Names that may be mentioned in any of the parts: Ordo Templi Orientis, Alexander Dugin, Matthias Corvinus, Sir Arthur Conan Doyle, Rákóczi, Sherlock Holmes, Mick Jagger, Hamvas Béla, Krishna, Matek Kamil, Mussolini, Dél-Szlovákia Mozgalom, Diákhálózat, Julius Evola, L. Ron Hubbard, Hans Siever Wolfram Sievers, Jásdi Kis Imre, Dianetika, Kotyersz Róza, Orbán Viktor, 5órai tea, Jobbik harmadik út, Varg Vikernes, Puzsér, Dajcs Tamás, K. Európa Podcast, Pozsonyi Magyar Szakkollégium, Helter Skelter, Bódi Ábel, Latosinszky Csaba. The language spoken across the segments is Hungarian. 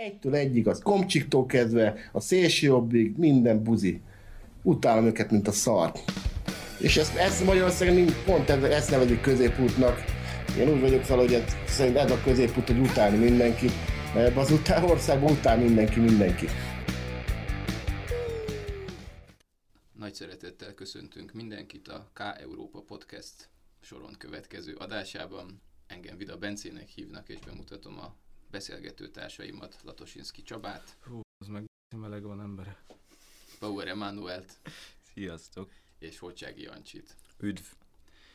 Egytől egyig, az komcsiktól kezdve, a szélsőjobbig, minden buzi. Utálom őket, mint a szart. És ezt Magyarországon pont ezt nevezik középútnak. Én úgy vagyok fel, hogy szerintem ez a középút, hogy utálni mindenkit. Mert az országban utál mindenkit. Nagy szeretettel köszöntünk mindenkit a K. Európa Podcast soron következő adásában. Engem Vida Bencének hívnak, és bemutatom a beszélgető társaimat, Latosinszky Csabát. Hú, az meg meleg van embere. Pauer Emmanuelt. Sziasztok. És Hocsági Ancsit. Üdv.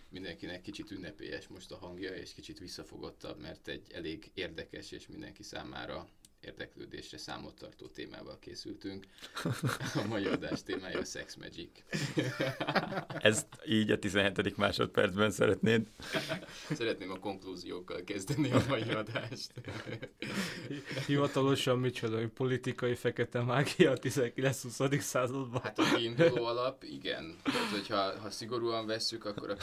Mindenkinek kicsit ünnepélyes most a hangja, és kicsit visszafogottabb, mert egy elég érdekes és mindenki számára érdeklődésre számot tartó témával készültünk. A mai adás témája a Sex Magic. Ezt így a 17. másodpercben szeretnéd? Szeretném a konklúziókkal kezdeni a mai adást. Hivatalosan micsoda, politikai fekete mágia a 19-20. században? Hát a kiinduló alap, igen. Tehát, hogyha szigorúan vesszük, akkor a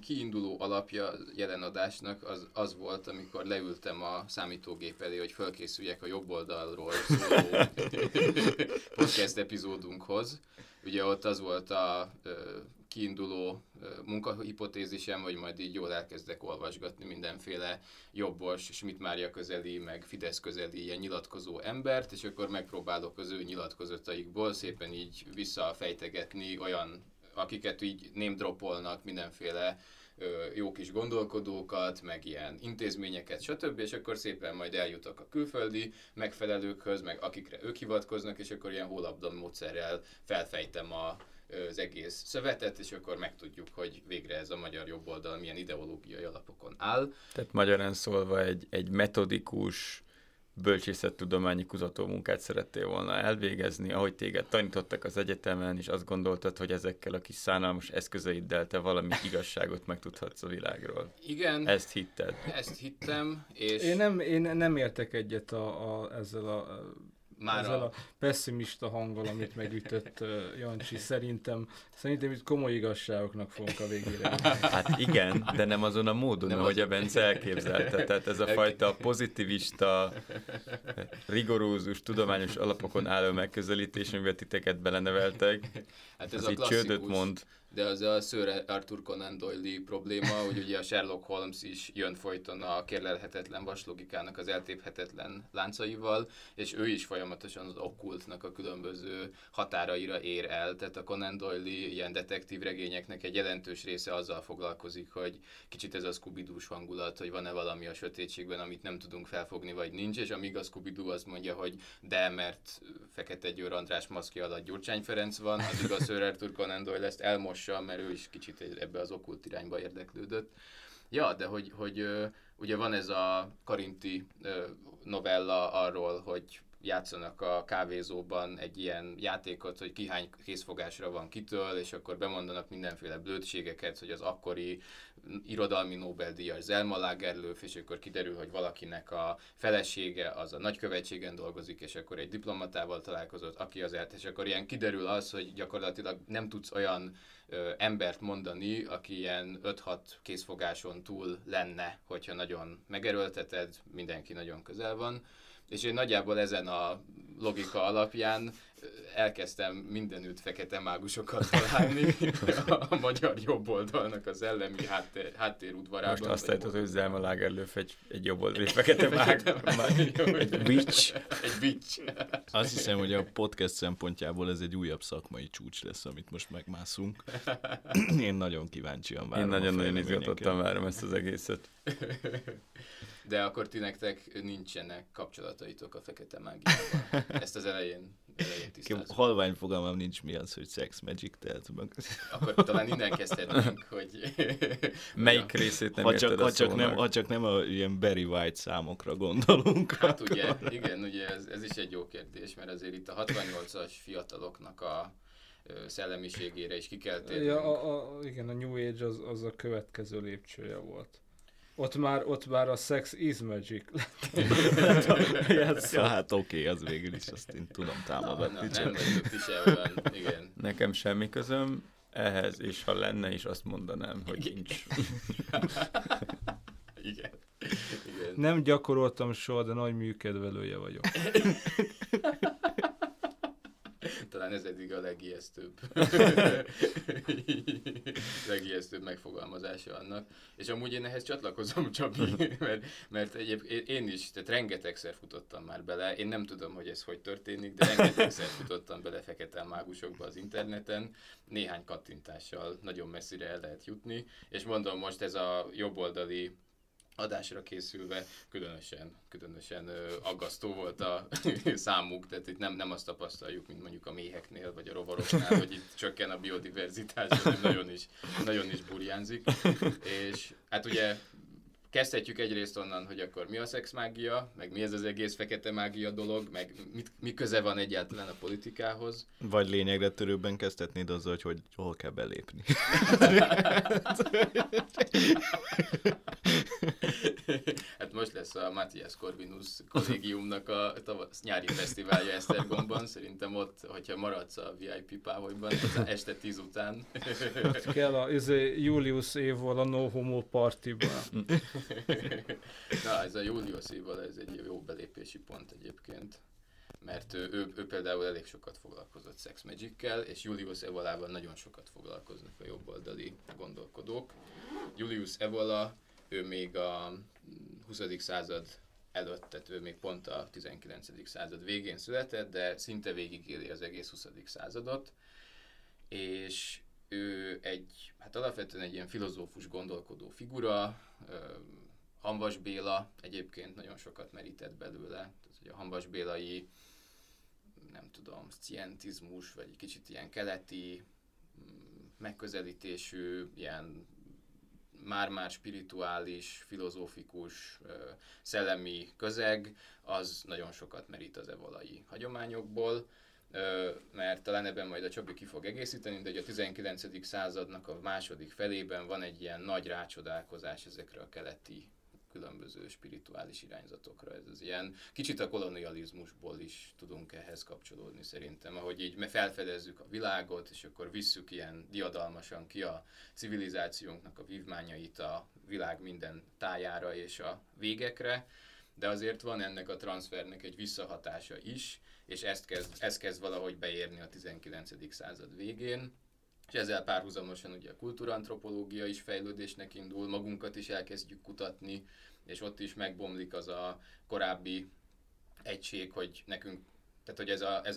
kiinduló alapja jelen adásnak az volt, amikor leültem a számítógép elé, hogy fölkészültem a jobb oldalról szóló podcast epizódunkhoz. Ugye ott az volt a kiinduló munkahipotézisem, hogy majd így jól elkezdek olvasgatni mindenféle jobbos, Schmidt-Mária közeli, meg Fidesz közeli ilyen nyilatkozó embert, és akkor megpróbálok az ő nyilatkozataikból szépen így visszafejtegetni olyan, akiket így name-dropolnak mindenféle jó kis gondolkodókat, meg ilyen intézményeket, stb. És akkor szépen majd eljutok a külföldi megfelelőkhöz, meg akikre ők hivatkoznak, és akkor ilyen hólabda módszerrel felfejtem az egész szövetet, és akkor megtudjuk, hogy végre ez a magyar jobboldal milyen ideológiai alapokon áll. Tehát magyarán szólva egy metodikus bölcsészettudományi kutatómunkát szerettél volna elvégezni, ahogy téged tanítottak az egyetemen, és azt gondoltad, hogy ezekkel a kis szánalmas eszközeiddel te valami igazságot megtudhatsz a világról. Igen. Ezt hitted. Ezt hittem, és... Én nem értek egyet ezzel a pessimista hanggal, amit megütött Jancsi. Szerintem itt komoly igazságoknak fogunk a végére. Hát igen, de nem azon a módon, ahogy a Bence elképzelte. Tehát ez a fajta pozitivista, rigorózus, tudományos alapokon álló megközelítés, amiben titeket beleneveltek. Hát ez a klasszikus. Csődöt mond. De az a Sir Arthur Conan Doyle probléma, hogy ugye a Sherlock Holmes is jön folyton a kérlelhetetlen vaslogikának az eltéphetetlen láncaival, és ő is folyamatosan az okkultnak a különböző határaira ér el. Tehát a Conan Doyle ilyen detektív regényeknek egy jelentős része azzal foglalkozik, hogy kicsit ez a Scooby-Doos hangulat, hogy van-e valami a sötétségben, amit nem tudunk felfogni, vagy nincs, és amíg a Scooby-Doo azt mondja, hogy de, mert Fekete Győr András maszkja alatt Gyurcsány Ferenc van, addig a Sir Arthur Conan Doyle ezt elmos, mert ő is kicsit ebbe az okkult irányba érdeklődött. Ja, de hogy ugye van ez a Karinti novella arról, hogy játszanak a kávézóban egy ilyen játékot, hogy ki hány készfogásra van kitől, és akkor bemondanak mindenféle blödségeket, hogy az akkori irodalmi Nobel-díjas Selma Lagerlöf, és akkor kiderül, hogy valakinek a felesége az a nagykövetségen dolgozik, és akkor egy diplomatával találkozott, aki azért, és akkor ilyen kiderül az, hogy gyakorlatilag nem tudsz olyan embert mondani, aki ilyen 5-6 készfogáson túl lenne, hogyha nagyon megerőlteted, mindenki nagyon közel van. És én nagyjából ezen a logika alapján elkezdtem mindenütt fekete mágusokat találni a magyar jobboldalnak az ellemi háttérudvarában. Most azt állítod, hogy Selma Lagerlöf egy jobboldali fekete mág. Egy witch. Egy witch. Azt hiszem, hogy a podcast szempontjából ez egy újabb szakmai csúcs lesz, amit most megmászunk. Én nagyon kíváncsian várom. Én nagyon-nagyon izgatottan várom ezt az egészet. De akkor ti nektek nincsenek kapcsolataitok a fekete mágiával. Ezt az elején tisztázunk. Halvány fogalmam nincs, mi az, hogy sex magic, tehát... Akkor talán innen kezdhetünk, hogy... Melyik részét nem érted a szónak? Ha csak nem a ilyen Barry White számokra gondolunk. Hát akkor... ugye ez is egy jó kérdés, mert azért itt a 68-as fiataloknak a szellemiségére is ki kell térnünk. Ja, igen, a New Age az a következő lépcsője volt. Ott már a sex is magic lett. Hát oké, az végül is, azt én tudom támogatni. Nem vagyok is ebben, igen. Nekem semmi közöm ehhez, és ha lenne is, azt mondanám, hogy nincs. Igen. Igen. Nem gyakoroltam soha, de nagy műkedvelője vagyok. Talán ez eddig a legijesztőbb. Legijesztőbb megfogalmazása annak. És amúgy én ehhez csatlakozom, Csabi, mert egyébként én is, tehát rengetegszer futottam már bele, én nem tudom, hogy ez hogy történik, de rengetegszer futottam bele fekete mágusokba az interneten, néhány kattintással nagyon messzire el lehet jutni, és mondom most ez a jobboldali adásra készülve különösen aggasztó volt a számuk, tehát itt nem azt tapasztaljuk, mint mondjuk a méheknél, vagy a rovaroknál, hogy itt csökken a biodiverzitás, hanem nagyon is burjánzik. És hát ugye kezdhetjük egyrészt onnan, hogy akkor mi a szexmágia, meg mi ez az egész fekete mágia dolog, meg mi köze van egyáltalán a politikához. Vagy lényegre törőbben kezdhetnéd azzal, hogy hol kell belépni. Hát most lesz a Matthias Corvinus kollégiumnak a nyári fesztiválja Esztergomban, szerintem ott, hogyha maradsz a VIP páholyban, este 10 után. Ott kell a Julius Evola No Homo Party-ban. Na, ez a Julius Evola, ez egy jó belépési pont egyébként, mert ő például elég sokat foglalkozott Sex Magic-kel, és Julius Evolával nagyon sokat foglalkoznak a jobboldali gondolkodók. Julius Evola, ő még a 20. század előtt, tehát ő még pont a 19. század végén született, de szinte végig éli az egész 20. századot, és ő hát alapvetően egy ilyen filozófus gondolkodó figura, Hamvas Béla egyébként nagyon sokat merített belőle, tehát hogy a Hamvas Bélai, nem tudom, szcientizmus, vagy egy kicsit ilyen keleti megközelítésű, ilyen már-már spirituális, filozófikus, szellemi közeg, az nagyon sokat merít az evolai hagyományokból, mert talán ebben majd a Csabi ki fog egészíteni, de a 19. századnak a második felében van egy ilyen nagy rácsodálkozás ezekre a keleti különböző spirituális irányzatokra. Ez az ilyen kicsit a kolonializmusból is tudunk ehhez kapcsolódni szerintem, ahogy így felfedezzük a világot, és akkor visszük ilyen diadalmasan ki a civilizációnknak a vívmányait a világ minden tájára és a végekre, de azért van ennek a transfernek egy visszahatása is, és ez kezd valahogy beérni a 19. század végén. És ezzel párhuzamosan ugye a kultúrantropológia is fejlődésnek indul, magunkat is elkezdjük kutatni, és ott is megbomlik az a korábbi egység, hogy nekünk, tehát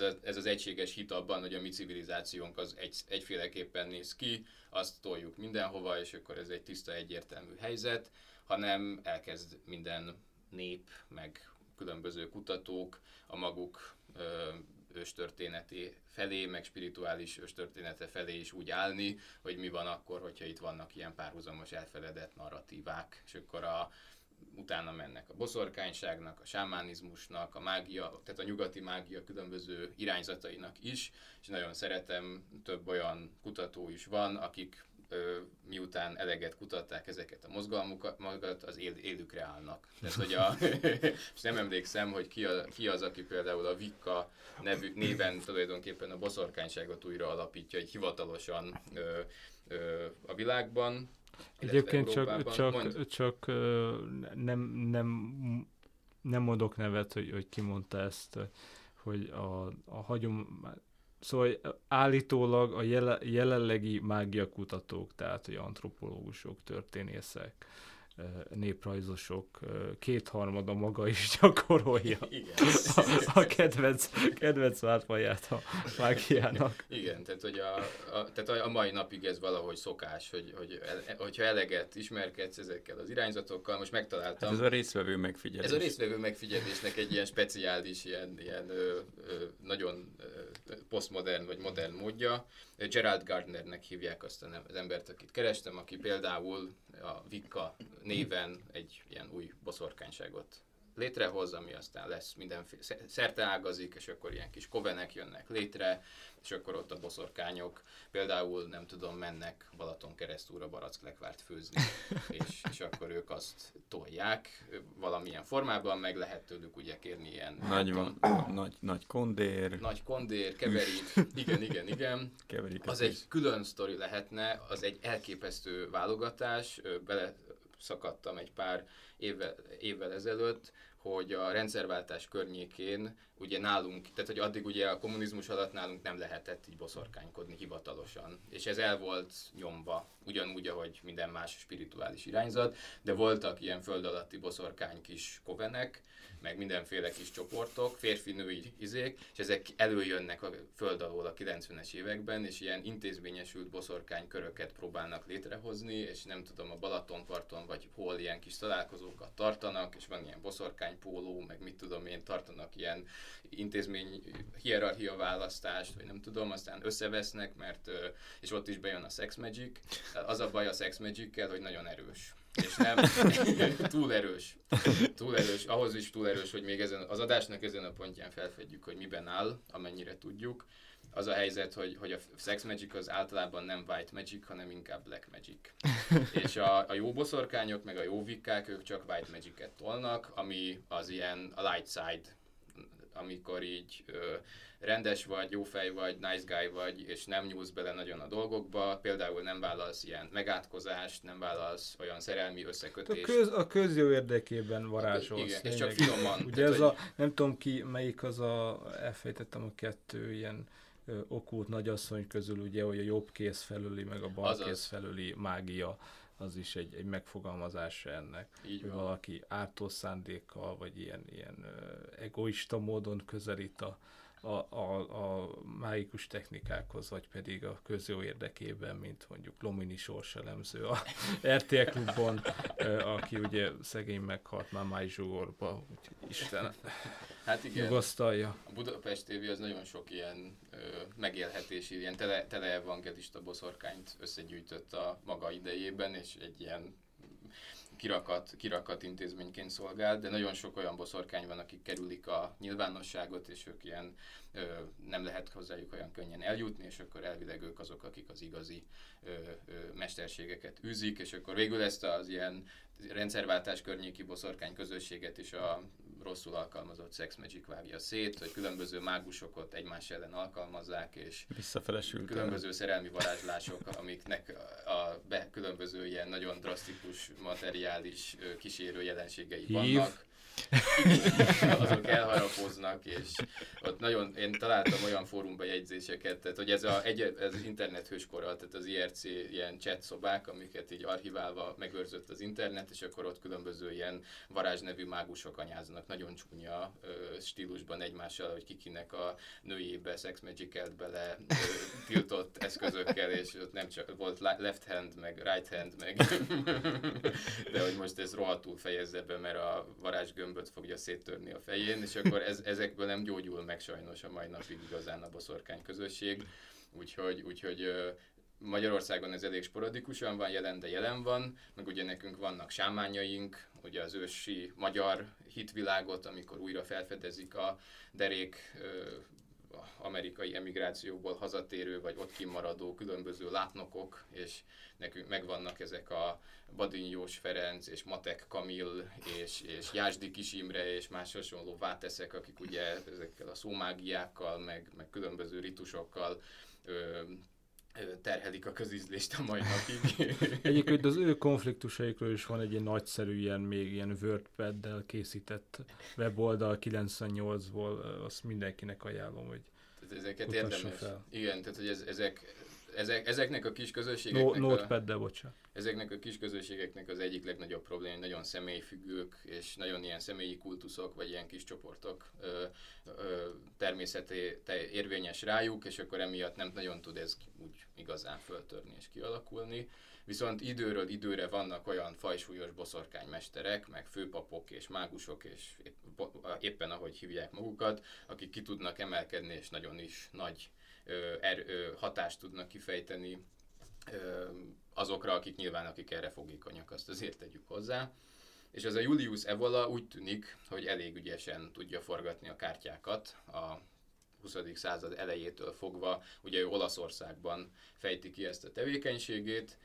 hogy ez az egységes hit abban, hogy a mi civilizációnk az egyféleképpen néz ki, azt toljuk mindenhova, és akkor ez egy tiszta egyértelmű helyzet, hanem elkezd minden nép, meg különböző kutatók a maguk őstörténeti felé, meg spirituális őstörténete felé is úgy állni, hogy mi van akkor, hogyha itt vannak ilyen párhuzamos elfeledett narratívák, és akkor utána mennek a boszorkányságnak, a sámánizmusnak, a mágia, tehát a nyugati mágia különböző irányzatainak is, és nagyon szeretem, több olyan kutató is van, akik miután eleget kutatták ezeket a mozgalmukat, az élükre állnak. Tehát, hogy és nem emlékszem, hogy ki az, aki például a Wicca néven tulajdonképpen a boszorkányságot újra alapítja, egy hivatalosan a világban. Egyébként csak nem mondok nevet, hogy ki mondta ezt, hogy a hagyomány. Szóval állítólag a jelenlegi mágiakutatók, tehát hogy antropológusok, történészek, néprajzosok, 2/3 maga is gyakorolja a kedvenc várfaját a mágiának. Igen, tehát hogy tehát a mai napig ez valahogy szokás, hogyha eleget ismerkedsz ezekkel az irányzatokkal, most megtaláltam. Hát ez a résztvevő megfigyelés. Ez a résztvevő megfigyelésnek egy ilyen speciális, nagyon posztmodern vagy modern módja. Gerald Gardnernek hívják azt az embert, akit kerestem, aki például a Wicca néven egy ilyen új boszorkányságot létrehoz, ami aztán lesz mindenféle, szerteágazik, és akkor ilyen kis kovenek jönnek létre, és akkor ott a boszorkányok például, nem tudom, mennek Balaton keresztúra Barackklekvárt főzni, és akkor ők azt tolják valamilyen formában, meg lehet tőlük ugye kérni ilyen... Nagy kondér, keverik, igen. Keverik az egy külön sztori lehetne, az egy elképesztő válogatás, szakadtam egy pár évvel ezelőtt, hogy a rendszerváltás környékén ugye nálunk, tehát hogy addig ugye a kommunizmus alatt nálunk nem lehetett így boszorkánykodni hivatalosan. És ez el volt nyomva, ugyanúgy, ahogy minden más spirituális irányzat, de voltak ilyen föld alatti boszorkány kis kovenek, meg mindenféle kis csoportok, férfi-női izék, és ezek előjönnek a föld alól a 90-es években, és ilyen intézményesült boszorkányköröket próbálnak létrehozni, és nem tudom, a Balatonparton vagy hol ilyen kis találkozókat tartanak, és van ilyen boszorkánypóló, meg mit tudom én, tartanak ilyen intézmény hierarchia választást, vagy nem tudom, aztán összevesznek, mert, és ott is bejön a sex magic. Az a baj a sex magic-kel, hogy nagyon erős. És nem, túl erős, ahhoz is túl erős, hogy még ezen, az adásnak ezen a pontján felfedjük, hogy miben áll, amennyire tudjuk. Az a helyzet, hogy a sex magic az általában nem white magic, hanem inkább black magic. És a jó boszorkányok, meg a jó vikkák, ők csak white magicet tolnak, ami az ilyen a light side, amikor így rendes vagy, jó fej vagy, nice guy vagy, és nem nyúlsz bele nagyon a dolgokba, például nem vállalsz ilyen megátkozást, nem vállalsz olyan szerelmi összekötést. A közjó érdekében varázsolsz. Igen, és csak finoman. Ugye tehát, ez a, nem tudom ki, melyik az a, elfejtettem a kettő ilyen okkult nagyasszony közül, ugye, hogy a jobb kéz felüli, meg a bal kéz felüli mágia. Az is egy megfogalmazása ennek. Hogy valaki ártó szándékkal, vagy ilyen egoista módon közelít a mágikus technikákhoz, vagy pedig a közjó érdekében, mint mondjuk Lomini sorselemző a RTL Klubban, aki ugye szegény meghalt már májzsugorba, úgyhogy Isten hát igen, nyugasztalja. A Budapest TV az nagyon sok ilyen megélhetési, ilyen tele evangelista boszorkányt összegyűjtött a maga idejében, és egy ilyen kirakat intézményként szolgál, de nagyon sok olyan boszorkány van, akik kerülik a nyilvánosságot, és ők ilyen nem lehet hozzájuk olyan könnyen eljutni, és akkor elvileg ők azok, akik az igazi mesterségeket űzik, és akkor végül ezt az ilyen rendszerváltás környéki boszorkány közösséget is a rosszul alkalmazott sex magic vágja szét, hogy különböző mágusokat egymás ellen alkalmazzák, és különböző szerelmi varázslások, amiknek különböző ilyen nagyon drasztikus materiális kísérő jelenségei vannak. Azok elharapoznak, és ott nagyon, én találtam olyan fórumban jegyzéseket, tehát hogy ez az internet hőskora, tehát az IRC ilyen chat szobák, amiket így archiválva megőrzött az internet, és akkor ott különböző ilyen varázsnevű mágusok anyáznak, nagyon csúnya stílusban egymással, hogy kikinek a nőjébe sex magicelt bele tiltott eszközökkel, és ott nem csak volt left hand, meg right hand, meg de hogy most ez rohadtul fejezze be, mert a varázsgömb fogja széttörni a fején, és akkor ezekből nem gyógyul meg sajnos a mai napig igazán a boszorkány közösség. Úgyhogy Magyarországon ez elég sporadikusan van jelen, de jelen van, meg ugye nekünk vannak sámányaink, ugye az ősi magyar hitvilágot, amikor újra felfedezik a derék amerikai emigrációból hazatérő, vagy ott kimaradó különböző látnokok, és nekünk megvannak ezek a Badinyós Ferenc, és Matek Kamil, és Jásdi Kis Imre, és más hasonló váteszek, akik ugye ezekkel a szómágiákkal, meg különböző ritusokkal terhelik a közizlést a mai napig. Egyébként az ő konfliktusaikról is van egy ilyen nagyszerű, ilyen, még ilyen WordPad-del készített weboldal 98-ból, azt mindenkinek ajánlom, hogy ezeket érdemes fel. Igen, tehát hogy ezeknek a kis közösségeknek... Notepad-del, bocsánat. Ezeknek a kis közösségeknek az egyik legnagyobb probléma, nagyon személyfüggők, és nagyon ilyen személyi kultuszok, vagy ilyen kis csoportok természete érvényes rájuk, és akkor emiatt nem nagyon tud ez úgy igazán föltörni és kialakulni. Viszont időről időre vannak olyan fajsúlyos boszorkánymesterek, meg főpapok és mágusok, és éppen ahogy hívják magukat, akik ki tudnak emelkedni, és nagyon is nagy hatást tudnak kifejteni azokra, akik nyilván, akik erre fogékonyak, azt azért tegyük hozzá. És ez a Julius Evola úgy tűnik, hogy elég ügyesen tudja forgatni a kártyákat a 20. század elejétől fogva. Ugye ő Olaszországban fejti ki ezt a tevékenységét,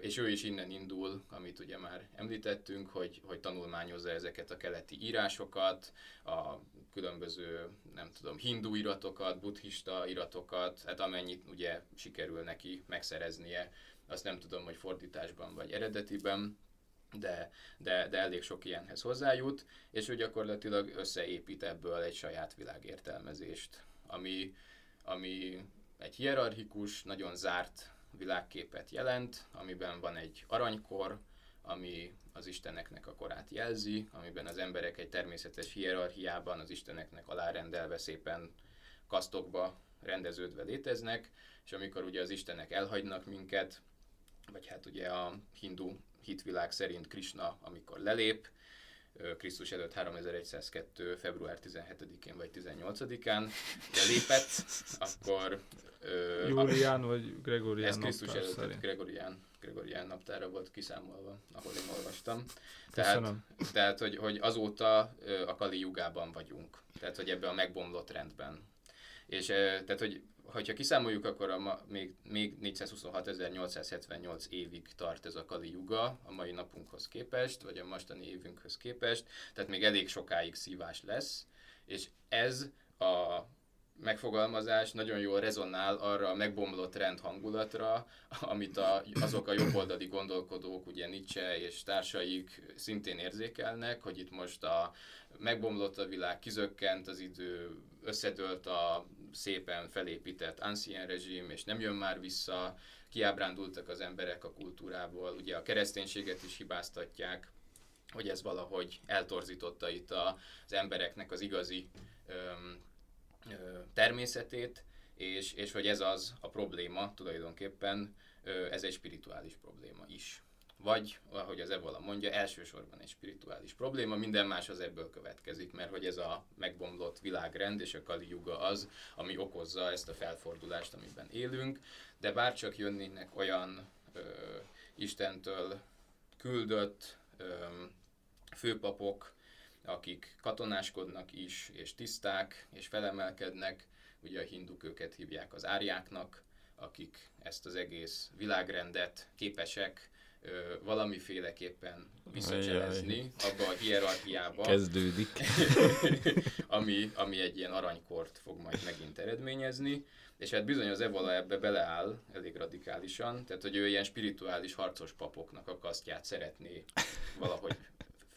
és ő is innen indul, amit ugye már említettünk, hogy tanulmányozza ezeket a keleti írásokat, a különböző, nem tudom, hindu iratokat, buddhista iratokat, hát amennyit ugye sikerül neki megszereznie, azt nem tudom, hogy fordításban vagy eredetiben, de elég sok ilyenhez hozzájut, és ő gyakorlatilag összeépít ebből egy saját világértelmezést, ami egy hierarchikus, nagyon zárt világképet jelent, amiben van egy aranykor, ami az isteneknek a korát jelzi, amiben az emberek egy természetes hierarchiában az isteneknek alárendelve szépen kasztokba rendeződve léteznek, és amikor ugye az istenek elhagynak minket, vagy hát ugye a hindu hitvilág szerint Krishna, amikor lelép, Krisztus előtt 3102. február 17-én vagy 18-án lelépett, akkor... Júlián vagy Gregorián naptár szerint? Ez Krisztus előtt Gregorián naptára volt kiszámolva, ahol én olvastam. Tehát hogy azóta a Kali Jugában vagyunk, tehát hogy ebben a megbomlott rendben. És tehát, hogyha kiszámoljuk, akkor még 426.878 évig tart ez a Kali Yuga a mai napunkhoz képest, vagy a mostani évünkhöz képest, tehát még elég sokáig szívás lesz, és ez a megfogalmazás nagyon jól rezonál arra a megbomlott rend hangulatra, amit azok a jobboldali gondolkodók, ugye Nietzsche és társaik szintén érzékelnek, hogy itt most megbomlott a világ, kizökkent az idő, összedőlt a szépen felépített ancien rezsim, és nem jön már vissza, kiábrándultak az emberek a kultúrából, ugye a kereszténységet is hibáztatják, hogy ez valahogy eltorzította itt az embereknek az igazi természetét, és hogy ez az a probléma, tulajdonképpen ez egy spirituális probléma is. Vagy, ahogy az Evola mondja, elsősorban egy spirituális probléma, minden más az ebből következik, mert hogy ez a megbomlott világrend és a Kali Yuga az, ami okozza ezt a felfordulást, amiben élünk, de bárcsak jönnének olyan Istentől küldött főpapok, akik katonáskodnak is, és tiszták, és felemelkednek, ugye a hinduk őket hívják az árjáknak, akik ezt az egész világrendet képesek valamiféleképpen visszacselezni abba a hierarchiába, kezdődik. ami egy ilyen aranykort fog majd megint eredményezni, és hát bizony az Evola ebbe beleáll elég radikálisan, tehát hogy ő ilyen spirituális harcos papoknak a kasztját szeretné valahogy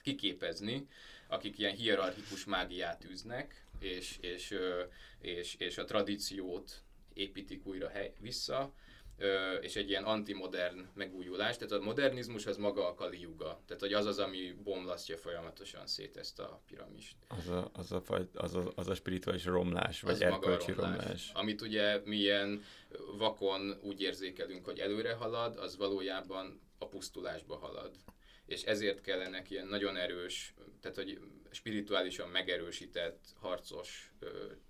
kiképezni, akik ilyen hierarchikus mágiát űznek, és a tradíciót építik újra vissza, és egy ilyen antimodern megújulás, tehát a modernizmus az maga a Kali Yuga, tehát hogy az az, ami bomlasztja folyamatosan szét ezt a piramist. Az a spirituális romlás, vagy erkölcsi romlás. Amit ugye mi ilyen vakon úgy érzékelünk, hogy előre halad, az valójában a pusztulásba halad. És ezért kellenek ilyen nagyon erős, tehát hogy spirituálisan megerősített harcos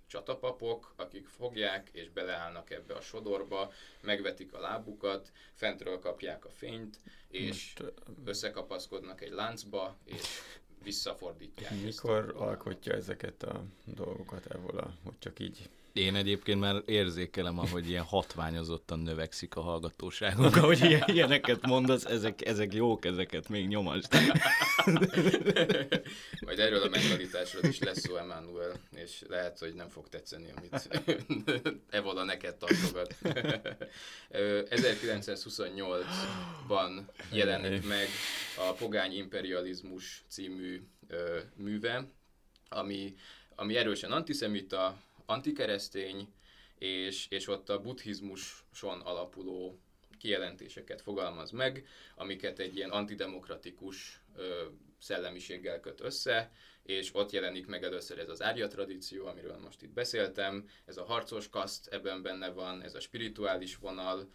csatapapok, akik fogják és beleállnak ebbe a sodorba, megvetik a lábukat, fentről kapják a fényt, és összekapaszkodnak egy láncba, és visszafordítják. Mikor alkotja ezeket a dolgokat Evola, hogy csak így? Én egyébként már érzékelem, ahogy ilyen hatványozottan növekszik a hallgatóságunk, ahogy ilyeneket mondasz, ezek jók, ezeket még nyomasd. Majd erről a megtanításról is lesz szó, Emmanuel, és lehet, hogy nem fog tetszeni, amit Evola neked tartogat. 1928-ban jelenik meg a Pogány imperializmus című műve, ami erősen antiszemita, antikeresztény, és ott a buddhizmuson alapuló kijelentéseket fogalmaz meg, amiket egy ilyen antidemokratikus szellemiséggel köt össze, és ott jelenik meg először ez az árja tradíció, amiről most itt beszéltem, ez a harcos kaszt, ebben benne van, ez a spirituális vonal,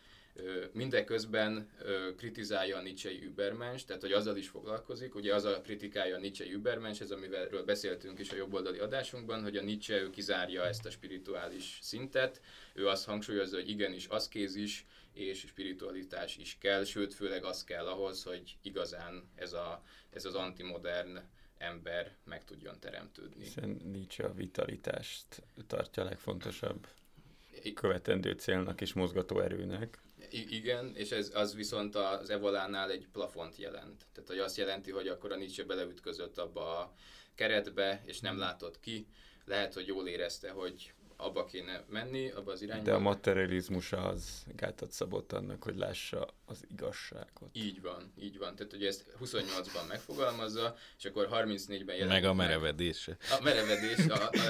mindeközben kritizálja a Nietzschei Übermensch, tehát hogy azzal is foglalkozik, ugye az a kritikája a Nietzschei Übermensch, ez amiről beszéltünk is a jobboldali adásunkban, hogy a Nietzsche ő kizárja ezt a spirituális szintet, ő azt hangsúlyozza, hogy igenis aszkézis és spiritualitás is kell, sőt főleg az kell ahhoz, hogy igazán ez az antimodern ember meg tudjon teremtődni. Hiszen Nietzsche a vitalitást tartja a legfontosabb követendő célnak és mozgatóerőnek. Igen, és az viszont az Evolánál egy plafont jelent. Tehát, hogy azt jelenti, hogy akkor a Nietzsche beleütközött abba a keretbe, és nem látott ki. Lehet, hogy jól érezte, hogy abba kéne menni, abba az irányba. De a materializmus az gátat szabott annak, hogy lássa az igazságot. Így van. Tehát ugye ezt 28-ban megfogalmazza, és akkor 34-ben jön. Meg a merevedése. A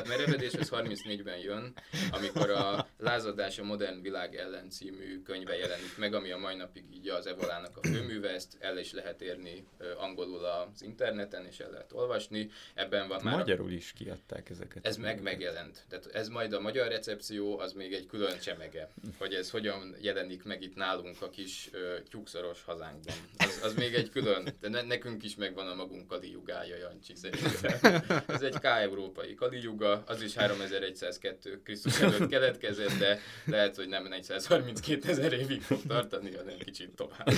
merevedés az 34-ben jön, amikor a Lázadás a modern világ ellen című könyve jelenik meg, ami a mai napig így az Evolának a főműve, ezt el is lehet érni angolul az interneten, és el lehet olvasni. Ebben van már... Magyarul is kiadták ezeket. Ez megjelent. Tehát ez majd a magyar recepció, az még egy külön csemege, hogy ez hogyan jelenik meg itt nálunk a kis tyúkszoros hazánkban. Az még egy külön, de nekünk is megvan a magunk Kali Yugája, Jancsi, szerintem. Ez egy K. Európai Kali Yuga, az is 3102 Krisztus előtt keletkezett, de lehet, hogy nem 432 000 évig fog tartani, hanem kicsit tovább.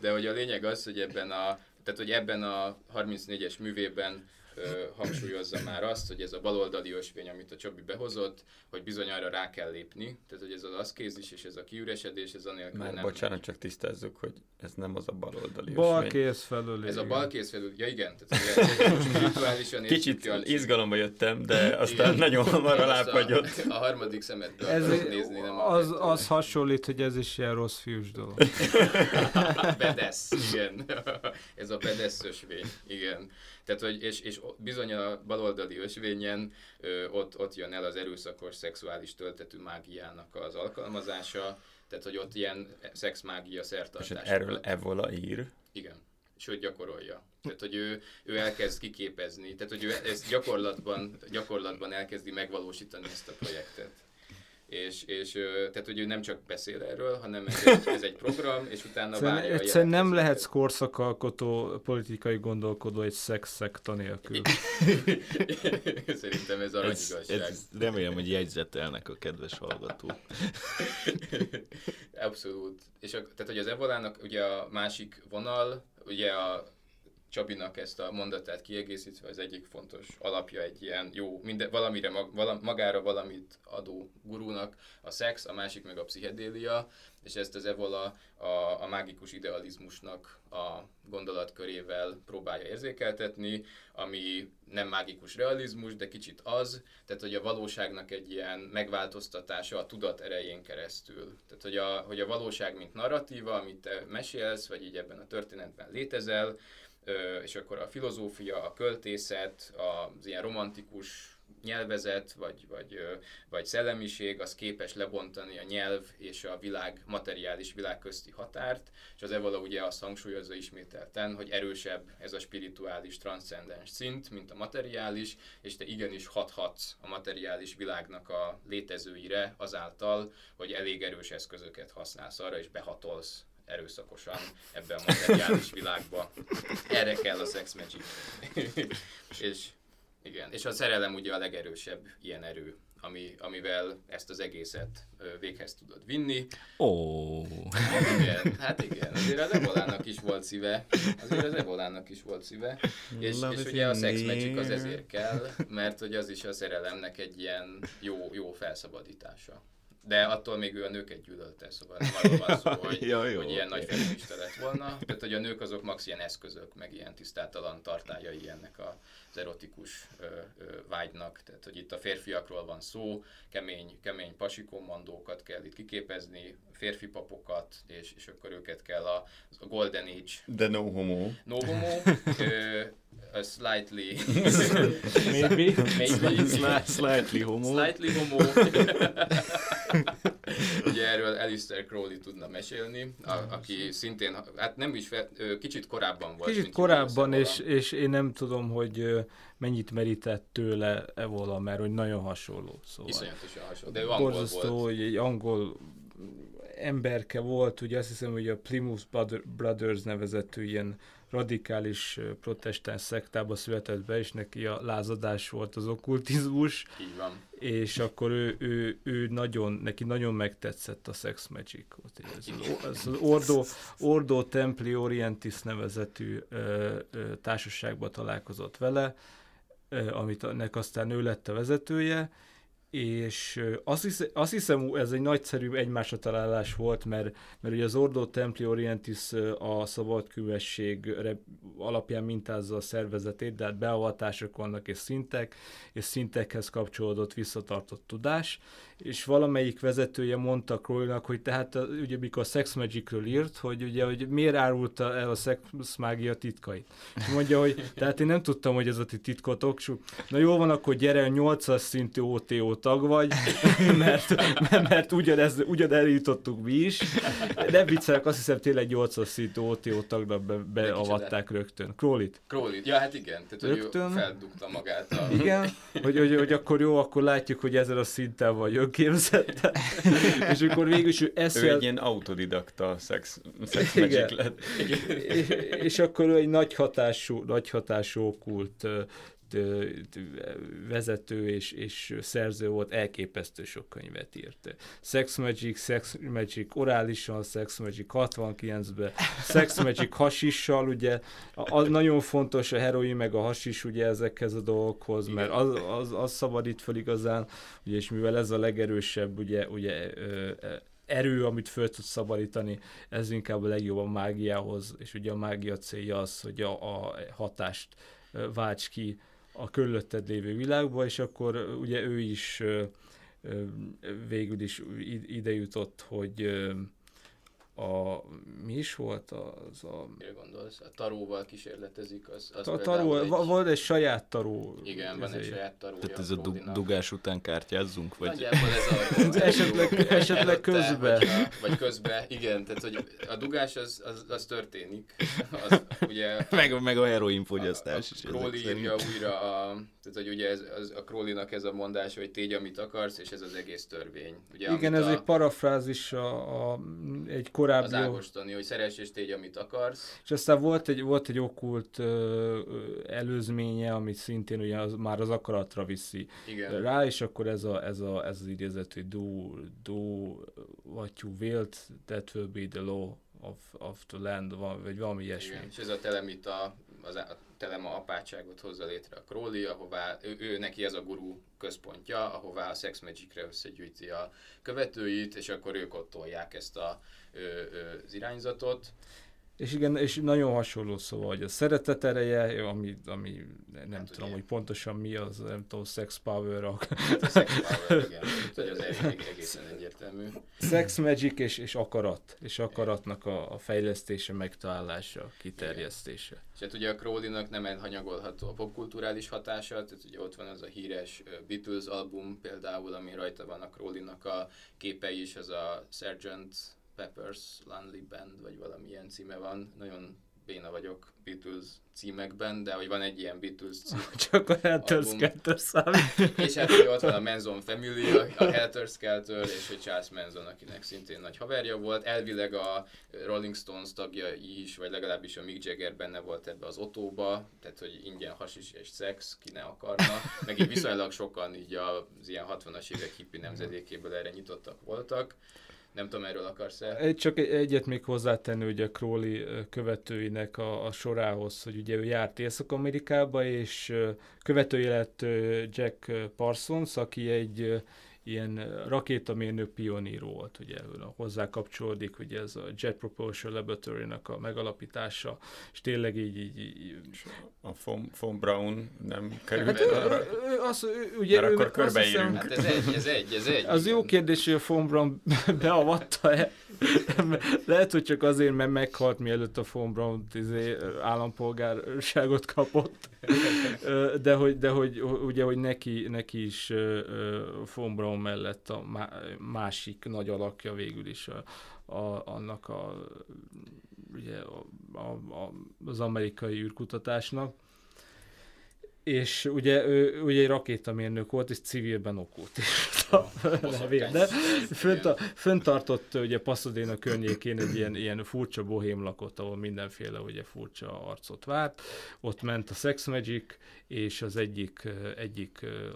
De hogy a lényeg az, hogy ebben a 34-es művében hangsúlyozza már azt, hogy ez a baloldali ösvény, amit a Csabi behozott, hogy bizony arra rá kell lépni, tehát hogy ez az aszkézis és ez a kiüresedés, ez anélkül már nem... Bocsánat, csak tisztázzuk, hogy ez nem az a baloldali balkész ösvény. Felül, ez igen. A balkész felül, ja igen, tehát ez spirituálisan... Kicsit izgalomba jöttem, de aztán nagyon hamar alábbhagyott. A harmadik szemet akarsz nézni, nem az hasonlít, hogy ez is ilyen rossz fiús dolog. Bedesz, igen. Ez a bedesz ösvény, igen. Tehát, hogy és bizony a baloldali ösvényen ott jön el az erőszakos szexuális töltetű mágiának az alkalmazása, tehát hogy ott ilyen szexmágia szertartás. És erről Evola ír? Igen, sőt gyakorolja. Tehát, hogy ő elkezd kiképezni, tehát, hogy ő ezt gyakorlatban elkezdi megvalósítani ezt a projektet. És tehát, hogy ő nem csak beszél erről, hanem ez egy program, és utána várja. Egyszerűen nem lehetsz korszakalkotó, politikai gondolkodó egy szekszekta nélkül. Szerintem ez aranyigazság. Remélem, hogy jegyzetelnek a kedves hallgatók. Abszolút. És tehát, hogy az Evolának ugye a másik vonal, ugye a Csabinak ezt a mondatát kiegészítve az egyik fontos alapja egy ilyen jó, magára valamit adó gurúnak a szex, a másik meg a pszichedélia, és ezt az Evola a mágikus idealizmusnak a gondolatkörével próbálja érzékeltetni, ami nem mágikus realizmus, de kicsit az, tehát hogy a valóságnak egy ilyen megváltoztatása a tudat erején keresztül. Tehát hogy a valóság mint narratíva, amit te mesélsz, vagy így ebben a történetben létezel, és akkor a filozófia, a költészet, az ilyen romantikus nyelvezet, vagy szellemiség, az képes lebontani a nyelv és a világ, materiális világ közti határt, és az Evola ugye azt hangsúlyozza ismételten, hogy erősebb ez a spirituális, transzcendens szint, mint a materiális, és te igenis hathatsz a materiális világnak a létezőire azáltal, hogy elég erős eszközöket használsz arra, és behatolsz erőszakosan ebben a materiális világban. Erre kell a sex magic. És igen, és a szerelem ugye a legerősebb ilyen erő, amivel ezt az egészet véghez tudod vinni. Igen, azért az Evolának is volt szíve. És ugye a sex magic az ezért kell, mert hogy az is a szerelemnek egy ilyen jó felszabadítása. De attól még ő a nőket gyűlölte, szóval nem arról van szó, hogy ilyen nagy feminista lett volna. Tehát, hogy a nők azok max ilyen eszközök, meg ilyen tisztátalan tartályai ennek az erotikus vágynak. Tehát, hogy itt a férfiakról van szó, kemény pasikommandókat kell itt kiképezni, férfi papokat, és akkor őket kell a Golden Age. De no homo. A slightly... Maybe. Slightly homo. Ugye erről Aleister Crowley tudna mesélni, aki szintén, hát nem is, kicsit korábban volt. Kicsit korábban, és én nem tudom, hogy mennyit merített tőle Evola, mert hogy nagyon hasonló. Szóval. Iszonyatosan hasonló, de ő angol borzasztó, volt. Hogy egy angol emberke volt, ugye azt hiszem, hogy a Plymouth Brothers nevezetű ilyen radikális protestáns szektába született be, és neki a lázadás volt az okkultizmus. Így van. És akkor ő neki nagyon megtetszett a sex magic. Ez az Ordo Templi Orientis nevezetű társaságba találkozott vele, amit aztán ő lett a vezetője, És azt hiszem, ez egy nagyszerű egymásra találás volt, mert ugye az Ordo Templi Orientis a szabadkövesség alapján mintázza a szervezetét, de hát beavatások vannak és szintekhez kapcsolódott visszatartott tudás, és valamelyik vezetője mondta Crowley-nak, hogy tehát ugye mikor a Sex Magicről írt, hogy ugye hogy miért árulta el a szexmágia titkait. És mondja, hogy tehát én nem tudtam, hogy ez a ti titkotok, na jó van, akkor gyere, a 8-as szintű OTO tag vagy, mert ugyan eljutottuk mi is. Nem viccelek, azt hiszem tényleg 8-as szintű OTO tagnak beavatták rögtön. Crowley-t? Crowley-t, ja hát igen, tehát rögtön hogy feldugta magát. Igen, hogy akkor jó, akkor látjuk, hogy ezen a szinten vagy önképzette. És akkor végülis ő eszel... egy ilyen autodidakta sex magic lett. És akkor ő egy nagy hatású okkult vezető és szerző volt, elképesztő sok könyvet írt. Sex Magic orálisan, Sex Magic 69-ben, Sex Magic hasissal, ugye, az nagyon fontos a heroin meg a hasis, ugye ezekhez a dolgokhoz, mert az szabadít fel igazán, ugye, és mivel ez a legerősebb, erő, amit föl tud szabadítani, ez inkább a legjobb a mágiához, és ugye a mágia célja az, hogy a hatást válts ki a körülötted lévő világba, és akkor ugye ő is végül is ide jutott, hogy mi is volt az a... Mire gondolsz? A taróval kísérletezik? Az a taró, volt egy saját taró. Igen, van egy saját taró. Tehát ez a dugás után kártyázzunk? Vagy? Nagyjából ez a... esetleg közben. Vagy közben, igen. Tehát, hogy a dugás az történik. Az, ugye, meg a heroin fogyasztás is. Crowley írja újra tehát, hogy ugye a Crowley-nak ez a mondás, hogy tégy, amit akarsz, és ez az egész törvény. Ugye, igen, ez egy parafrázis egy korábbi... Az ágostani, hogy szeress és tégy, amit akarsz. És aztán volt egy okkult előzménye, amit szintén ugye már az akaratra viszi. Igen. Rá, és akkor ez az idézet, hogy do what you willed, that will be the law of the land, vagy valami ilyesmi. Igen. És ez a telemita, a telema apátságot hozza létre a Crowley, ahová ő neki ez a guru központja, ahová a Sex Magicre összegyűjti a követőit, és akkor ők ott tolják ezt az irányzatot. És igen, és nagyon hasonló, szóval, hogy a szeretet ereje, ami nem hát, tudom, hogy pontosan mi az, nem tudom, sex power. Hát a sex power, igen, hogy az egészen egyértelmű. Sex magic és akarat, és akaratnak a fejlesztése, megtalálása, kiterjesztése. Igen. És hát ugye a Crowley-nak nem elhanyagolható a popkulturális hatása, tehát ugye ott van az a híres Beatles album például, ami rajta van a Crowley-nak a képei is, az a Sergeant Peppers Lonely Band, vagy valami ilyen címe van. Nagyon béna vagyok Beatles címekben, de hogy van egy ilyen Beatles cím. Csak a Helter Skelter számít. És hát ott van a Manson Family, a Helter Skelter, és hogy Charles Manson, akinek szintén nagy haverja volt. Elvileg a Rolling Stones tagja is, vagy legalábbis a Mick Jagger benne volt ebbe az otóba, tehát hogy ingyen hasis és szex, ki ne akarna. Meg így viszonylag sokan így az ilyen 60-as évek hippi nemzedékéből erre nyitottak voltak. Nem tudom, erről akarsz-e? Csak egyet még hozzátenni, ugye a Crowley követőinek a sorához, hogy ugye ő járt Észak-Amerikába, és követője lett Jack Parsons, aki egy ilyen rakétamérnök pionír volt, ugye hozzá kapcsolódik, ugye ez a Jet Propulsion Laboratory-nak a megalapítása, és tényleg így... A von Braun nem került arra, mert akkor körbeírünk. Hát ez egy. Az jó kérdés, hogy a von Braun beavatta-e? Lehet, hogy csak azért, mert meghalt, mielőtt a von Braun állampolgárságot kapott, de hogy ugye, hogy neki is von Braun mellett a másik nagy alakja végül is annak ugye az amerikai űrkutatásnak. És ugye ő egy rakétamérnök volt, és civilben okkult is. de föntartott ugye Pasadena környékén egy ilyen furcsa bohém lakott, ahol mindenféle ugye furcsa arcot várt. Ott ment a Sex Magic, és az egyik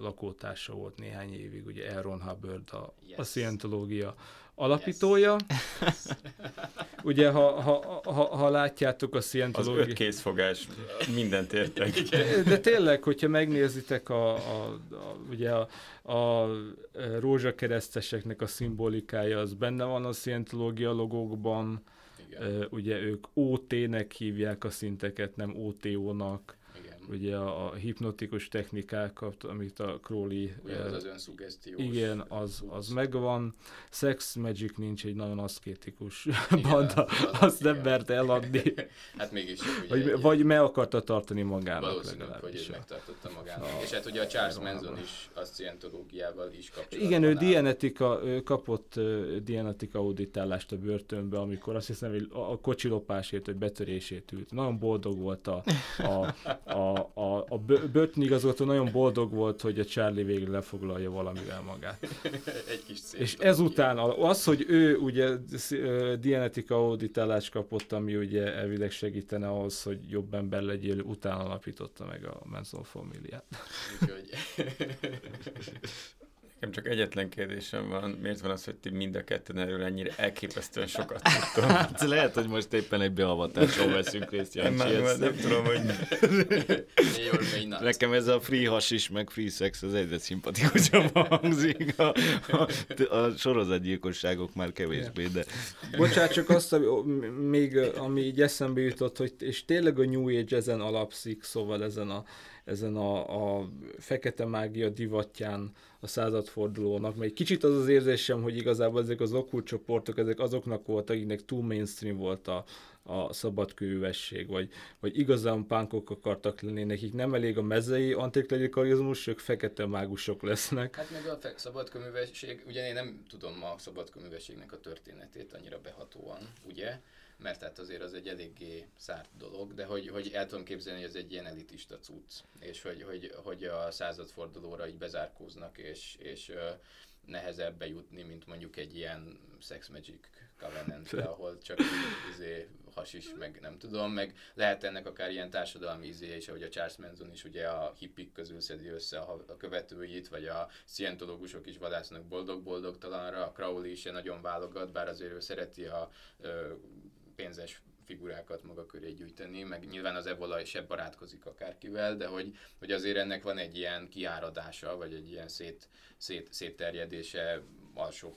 lakótársa volt néhány évig, ugye L. Ron Hubbard, a szientológia alapítója. Yes. Ugye, ha látjátok a szientológia... Az 5 kézfogás, mindent értek. De tényleg, hogyha megnézitek ugye a rózsakereszteseknek a szimbolikája, az benne van a szientológia logókban. Ugye ők OT-nek hívják a szinteket, nem OTO-nak. Ugye a hipnotikus technikákat, amit a Crowley... Ugye az önszuggesztiós. Igen, az megvan. Sex Magic nincs egy nagyon aszkétikus banda, azt nem mert eladni. Hát mégis. Vagy meg akarta tartani magának. Valószínűleg, hogy ő megtartotta magának. És hát ugye a Charles Manson is a szientológiával is kapcsolatban. Igen, ő kapott Dianetika auditálást a börtönbe, amikor azt hiszem, hogy a kocsilopásért, vagy betörésért ült. Nagyon boldog volt a börtönigazgató nagyon boldog volt, hogy a Charlie végül lefoglalja valamivel magát. Egy kis cél. És ezután az, hogy ő ugye Dianetika auditálást kapott, ami ugye elvileg segítene ahhoz, hogy jobb ember legyél, utána alapította meg a Manson Familiát. Úgyhogy... Nekem csak egyetlen kérdésem van, miért van az, hogy ti mind a ketten erről ennyire elképesztően sokat tudtam? Hát lehet, hogy most éppen egy beavatáson veszünk részt, Jancsi. Nem tudom, hogy... Nekem ez a free hasis, meg free sex az egyre szimpatikusabban hangzik. A sorozatgyilkosságok már kevésbé, de... Bocsánat, csak azt, még, ami így eszembe jutott, hogy és tényleg a New Age ezen alapszik, szóval ezen a fekete mágia divatján a századfordulónak, mert egy kicsit az az érzésem, hogy igazából ezek az okkult csoportok, ezek azoknak voltak, akiknek túl mainstream volt a szabadkőművesség, vagy igazán pánkok akartak lenni, nekik nem elég a mezei antiklerikalizmus, ők fekete mágusok lesznek. Hát meg a szabadkőművesség, ugye én nem tudom a szabadkőművességnek a történetét annyira behatóan, ugye? Mert hát azért az egy eléggé szárt dolog, de hogy el tudom képzelni, hogy ez egy ilyen elitista cucc, és hogy a századfordulóra így bezárkóznak, és nehezebb bejutni, mint mondjuk egy ilyen Sex Magic Covenant-re, ahol csak hasis, meg nem tudom, meg lehet ennek akár ilyen társadalmi és ahogy a Charles Manson is ugye a hippik közül szedi össze a követőit, vagy a szientológusok is vadásznak boldog-boldogtalanra, a Crowley is nagyon válogat, bár azért ő szereti a pénzes figurákat maga köré gyűjteni, meg nyilván az Evola is ebb barátkozik akárkivel, de hogy azért ennek van egy ilyen kiáradása, vagy egy ilyen szétterjedése alsó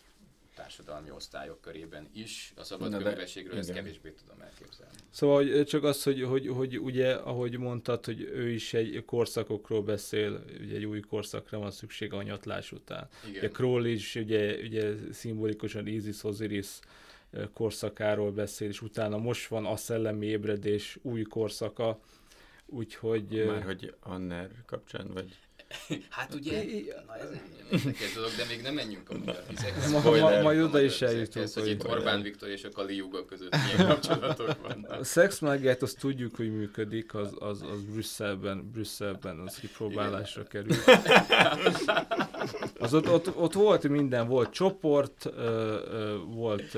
társadalmi osztályok körében is. A szabadkőművességről ezt kevésbé tudom elképzelni. Szóval csak az, hogy ugye, ahogy mondtad, hogy ő is egy korszakokról beszél, ugye egy új korszakra van szükség anyatlás után. Ugye Crowley is ugye szimbolikusan Isis Osiris korszakáról beszél, és utána most van a szellemi ébredés új korszaka, úgyhogy... Márhogy Anner kapcsán, vagy... Hát ugye, na ez nem érdekes dolog, de még nem menjünk a magyar vizekhez. Majd oda is eljutunk. Hogy itt Orbán Viktor és a Kali Yuga között milyen kapcsolatok vannak. A szexmágiát azt tudjuk, hogy működik, az Brüsszelben az kipróbálásra kerül. Az ott volt minden, volt csoport, volt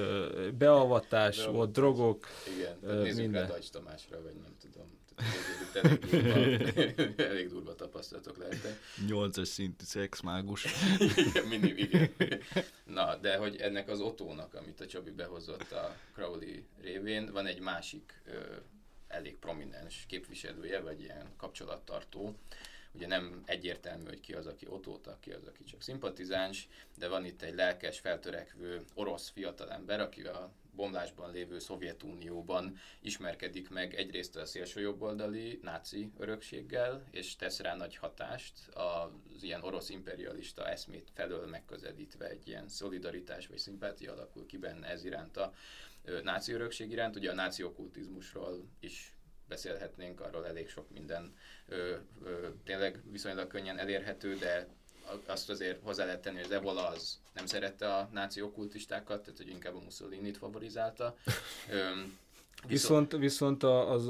beavatás, volt drogok. Igen, tehát nézzük rá Dajcs Tamásra, vagy nem tudom. Elég durva tapasztalatok lehetnek. 8-as szintű szexmágus. Mindig, igen. Na, de hogy ennek az Otónak, amit a Csabi behozott a Crowley révén, van egy másik elég prominens képviselője, vagy ilyen kapcsolattartó. Ugye nem egyértelmű, hogy ki az, aki Otóta, ki az, aki csak szimpatizáns, de van itt egy lelkes, feltörekvő orosz fiatalember, aki a bomlásban lévő Szovjetunióban ismerkedik meg egyrészt a szélsőjobboldali náci örökséggel, és tesz rá nagy hatást az ilyen orosz imperialista eszmét felől megközelítve egy ilyen szolidaritás vagy szimpátia alakul ki benne ez iránt a náci örökség iránt. Ugye a náci okkultizmusról is beszélhetnénk, arról elég sok minden tényleg viszonylag könnyen elérhető, de azt azért hozzá lehet tenni, hogy az Evola az nem szerette a náci okkultistákat, tehát hogy inkább a Mussolinit favorizálta. Viszont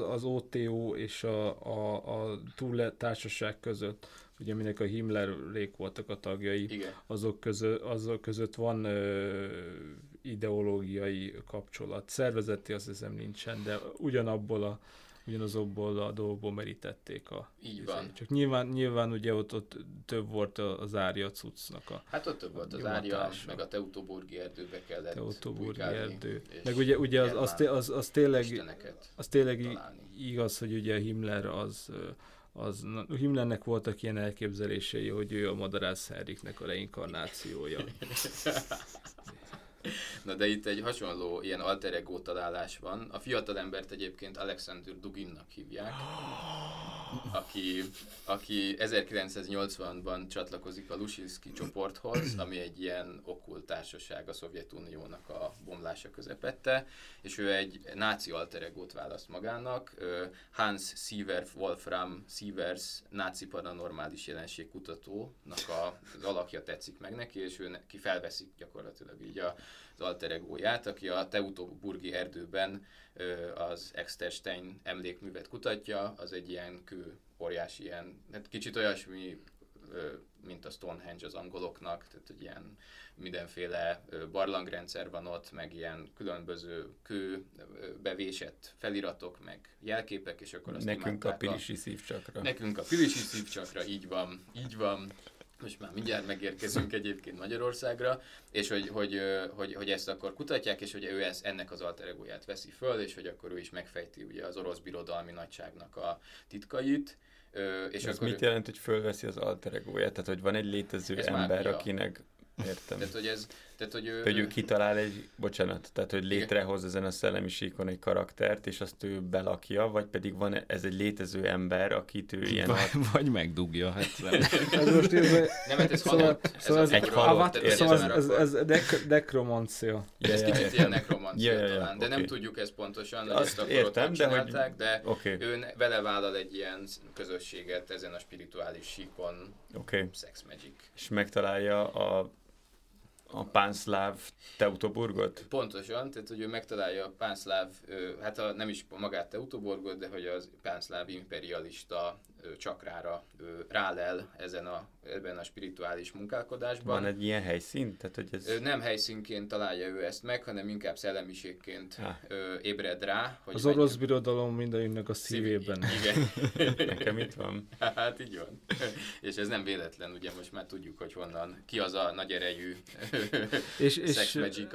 az OTO és a túl társaság között ugye minek a Himmlerék voltak a tagjai, igen. Azok között van ideológiai kapcsolat. Szervezeti azt hiszem nincsen, de ugyanazokból a dolgokból merítették a... Így van. Csak nyilván ugye ott több volt az árja a cuccnak a... Hát ott több volt az árja, meg a teutoburgi erdőbe kellett bujkálni. Meg ugye az tényleg igaz, hogy ugye Himmler Himmlernek voltak ilyen elképzelései, hogy ő a madarász Henriknek a reinkarnációja. Na de itt egy hasonló ilyen alter ego találás van. A fiatalembert egyébként Alexander Duginnak hívják, aki 1980-ban csatlakozik a Latosinszky csoporthoz, ami egy ilyen okkult társaság a Szovjetuniónak a bomlása közepette, és ő egy náci alter egót választ magának, Hans Siever Wolfram Sievers náci paranormális jelenség kutatónak az alakja tetszik meg neki, és ő neki felveszik gyakorlatilag így az alter egóját, aki a teutoburgi erdőben az Exterstein emlékművet kutatja, az egy ilyen kő, óriási ilyen, hát kicsit olyasmi, mint a Stonehenge az angoloknak, tehát egy ilyen mindenféle barlangrendszer van ott, meg ilyen különböző kő bevésett feliratok, meg jelképek, és akkor azt nekünk a Pilisi szívcsakra. Nekünk a Pilisi szívcsakra, így van. Most már mindjárt megérkezünk egyébként Magyarországra, és hogy ezt akkor kutatják, és hogy ő ennek az alter egóját veszi föl, és hogy akkor ő is megfejti ugye az orosz birodalmi nagyságnak a titkait. És ez akkor mit jelent, hogy fölveszi az alter egóját? Tehát, hogy van egy létező ember, akinek... Értem. Tehát, hogy ő kitalál egy, tehát hogy létrehoz ezen a szellemi síkon egy karaktert, és azt ő belakja, vagy pedig van ez egy létező ember, akit ő ilyen... Vagy megdugja, hát most ez... Nem, hát ez halott. Ez nekromancia. Ez kicsit ilyen nekromancia talán, de nem tudjuk ezt pontosan, hogy ezt akkor ott csinálták, de ő vele vállal egy ilyen közösséget ezen a spirituális síkon, sex magic. És megtalálja a pánszláv Teutoburgot? Pontosan, tehát hogy ő megtalálja a pánszláv, hát nem is magát Teutoburgot, de hogy az pánszláv imperialista csakrára rálel ebben a spirituális munkálkodásban. Van egy ilyen helyszín? Tehát, hogy ez... Nem helyszínként találja ő ezt meg, hanem inkább szellemiségként ébred rá. Hogy az orosz birodalom mindannyiunknak a szívében. Igen. Nekem itt van. Hát így van. És ez nem véletlen, ugye most már tudjuk, hogy honnan, ki az a nagy erejű sex magic,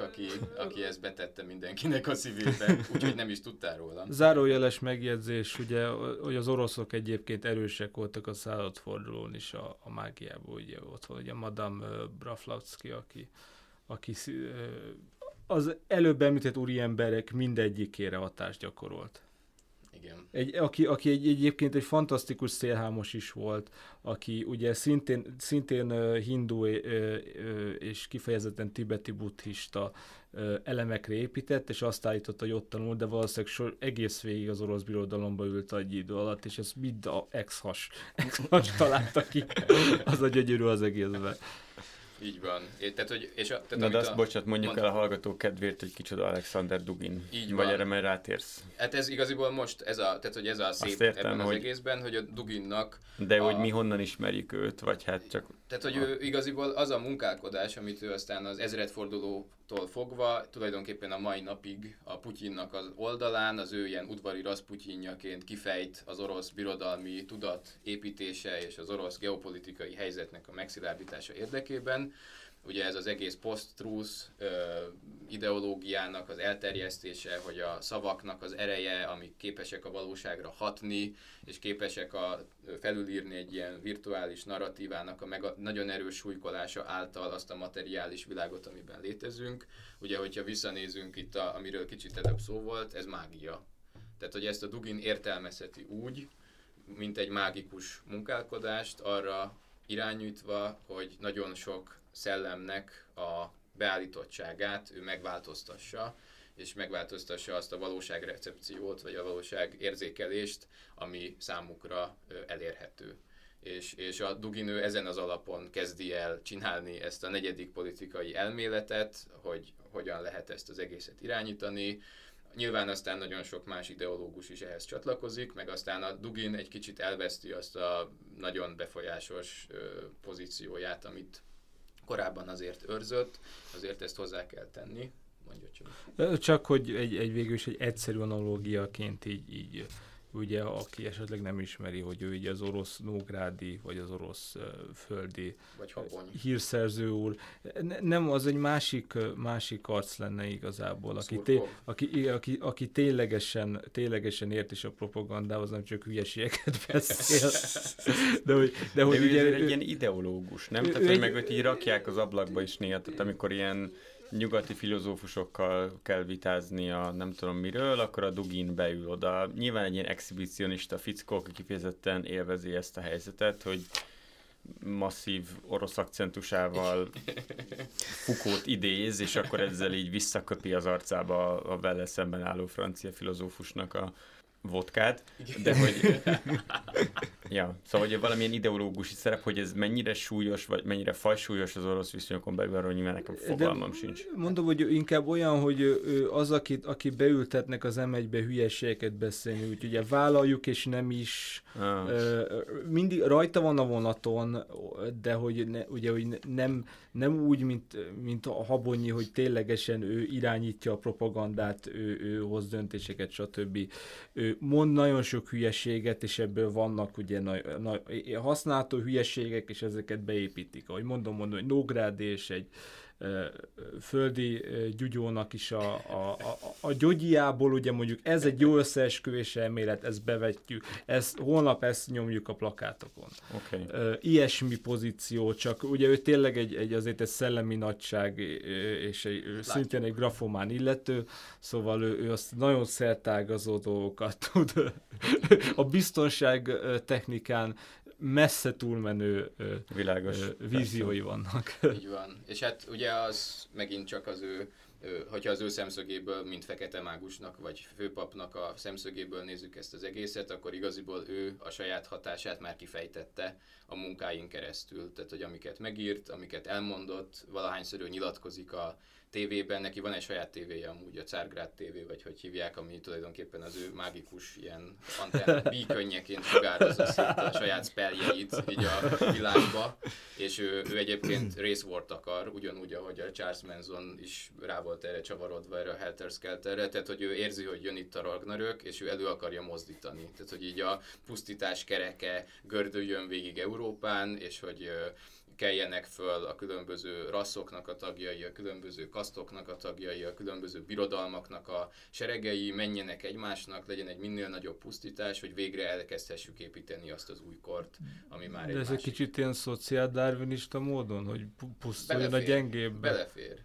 aki ezt betette mindenkinek a szívében, úgyhogy nem is tudtál róla. Zárójeles megjegyzés, ugye, hogy az oroszok egyébként erősek voltak a századfordulón is a mágiában, ugye ott van ugye Madame Blavatsky, aki az előbb említett úriemberek mindegyikére hatást gyakorolt. Igen. Aki egyébként egy fantasztikus szélhámos is volt, aki ugye szintén hindu és kifejezetten tibeti buddhista elemekre épített, és azt állította, hogy ott tanul, de valószínűleg egész végig az orosz birodalomba ült egy idő alatt, és ezt mind a ex-has találta ki, az a gyönyörű az egészben. Így van. Na de azt, bocsánat, mondjuk el a hallgató kedvéért, hogy kicsoda Alexander Dugin. Így vagy van. Erre már rátérsz. Hát ez igaziból most, ez a szép értem, ebben az egészben, hogy a Duginnak... De hogy mi honnan ismerjük őt, vagy hát csak... Tehát, hogy ő igaziból az a munkálkodás, amit ő aztán az ezredfordulótól fogva, tulajdonképpen a mai napig a Putyinnak az oldalán, az ő ilyen udvari raszputyinjaként kifejt az orosz birodalmi tudat építése és az orosz geopolitikai helyzetnek a megszilárdítása érdekében. Ugye ez az egész post-truth ideológiának az elterjesztése, hogy a szavaknak az ereje, amik képesek a valóságra hatni, és képesek felülírni egy ilyen virtuális narratívának a nagyon erős súlykolása által azt a materiális világot, amiben létezünk. Ugye, hogyha visszanézünk itt, amiről kicsit előbb szó volt, ez mágia. Tehát, hogy ezt a Dugin értelmezheti úgy, mint egy mágikus munkálkodást, arra irányítva, hogy nagyon sok szellemnek a beállítottságát ő megváltoztassa, és megváltoztassa azt a valóságrecepciót, vagy a valóságérzékelést, ami számukra elérhető. És a Dugin ezen az alapon kezdi el csinálni ezt a negyedik politikai elméletet, hogy hogyan lehet ezt az egészet irányítani, Nyilván aztán nagyon sok más ideológus is ehhez csatlakozik, meg aztán a Dugin egy kicsit elveszti azt a nagyon befolyásos pozícióját, amit korábban azért őrzött, azért ezt hozzá kell tenni, mondja csak. Csak, hogy egy végül is egy egyszerű analógiaként így ugye, aki esetleg nem ismeri, hogy ő így az orosz nógrádi, vagy az orosz földi hírszerző úr. Nem, az egy másik arc lenne igazából, aki ténylegesen ért is a propagandához, nem csak hülyeségeket beszél. De hogy ugye ő egy ilyen ideológus, nem? Tehát, hogy meg őt így rakják az ablakba is néha, tehát amikor ilyen nyugati filozófusokkal kell vitáznia nem tudom miről, akkor a Dugin beül oda. Nyilván egy ilyen exhibicionista fickó, aki kifejezetten élvezi ezt a helyzetet, hogy masszív orosz akcentusával Foucault idéz, és akkor ezzel így visszaköpi az arcába a vele szemben álló francia filozófusnak a vodkát, de hogy ja, szóval hogy valamilyen ideológusi szerep, hogy ez mennyire súlyos, vagy mennyire fajsúlyos az orosz viszonyokon belül, arról nyilván nekem fogalmam sincs. Mondom, hogy inkább olyan, hogy az, aki beültetnek az M1-be hülyeségeket beszélni, úgyhogy vállaljuk és nem is. Mindig rajta van a vonaton, de hogy, ugye, hogy nem úgy, mint a Habonyi, hogy ténylegesen ő irányítja a propagandát, ő hoz döntéseket, stb. Ő mond nagyon sok hülyeséget, és ebből vannak ugye használható hülyeségek, és ezeket beépítik. Ahogy mondom, hogy nógrádi és egy földi gyugyónak is a gyógyiából, ugye mondjuk ez egy jó összeesküvés elmélet, ezt bevetjük, holnap ezt nyomjuk a plakátokon. Okay. Ilyesmi pozíció, csak ugye ő tényleg azért egy szellemi nagyság, és szintén egy grafomán illető, szóval ő azt nagyon szertágazó dolgokat tud. A biztonság technikán messze túlmenő víziói vannak. Így van. És hát ugye az megint csak az ő, hogyha az ő szemszögéből, mint fekete mágusnak vagy főpapnak a szemszögéből nézzük ezt az egészet, akkor igaziból ő a saját hatását már kifejtette a munkáin keresztül. Tehát, hogy amiket megírt, amiket elmondott, valahányszor ő nyilatkozik a tévében, neki van egy saját tévéje amúgy, a Cárgrád tévé, vagy hogy hívják, ami tulajdonképpen az ő mágikus ilyen antennát bíkönnyeként sugározza szét a saját spelljeit így a világba, és ő egyébként race-wart akar, ugyanúgy, ahogy a Charles Manson is rá volt erre csavarodva, erre a Helter Skelterre, tehát hogy ő érzi, hogy jön itt a Ragnarök, és ő elő akarja mozdítani, tehát hogy így a pusztítás kereke gördüljön végig Európán, és hogy keljenek föl a különböző rasszoknak a tagjai, a különböző kasztoknak a tagjai, a különböző birodalmaknak a seregei, menjenek egymásnak, legyen egy minél nagyobb pusztítás, hogy végre elkezdhessük építeni azt az új kort, ami már egy másik. De ez egy kicsit ilyen szociáldarwinista módon, hogy pusztuljon a gyengébb. Belefér,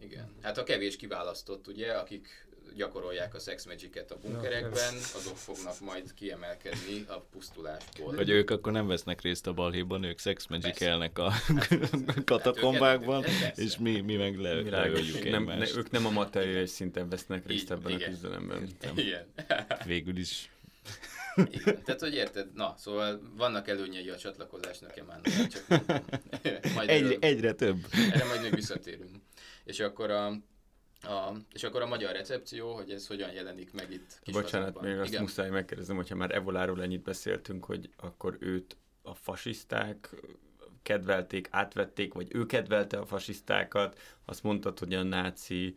igen. Hát a kevés kiválasztott, ugye, akik gyakorolják a sex magic-et a bunkerekben, azok fognak majd kiemelkedni a pusztulásból. Vagy ők akkor nem vesznek részt a balhéban, ők sex magic-elnek a katakombákban, és mi meg leöljük egymást. Ők nem a materiális szinten vesznek részt ebben a küzdelemben. Igen. Végül is. Igen. Tehát, hogy érted? Na, szóval vannak előnyei a csatlakozásnak, Emmanuel, csak majd egyre több. Erre majd még visszatérünk. És akkor a magyar recepció, hogy ez hogyan jelenik meg itt Kisvazonban. Bocsánat, még azt muszáj megkérdezem, hogyha már Evoláról ennyit beszéltünk, hogy akkor őt a fasiszták kedvelték, átvették, vagy ő kedvelte a fasisztákat. Azt mondtad, hogy a náci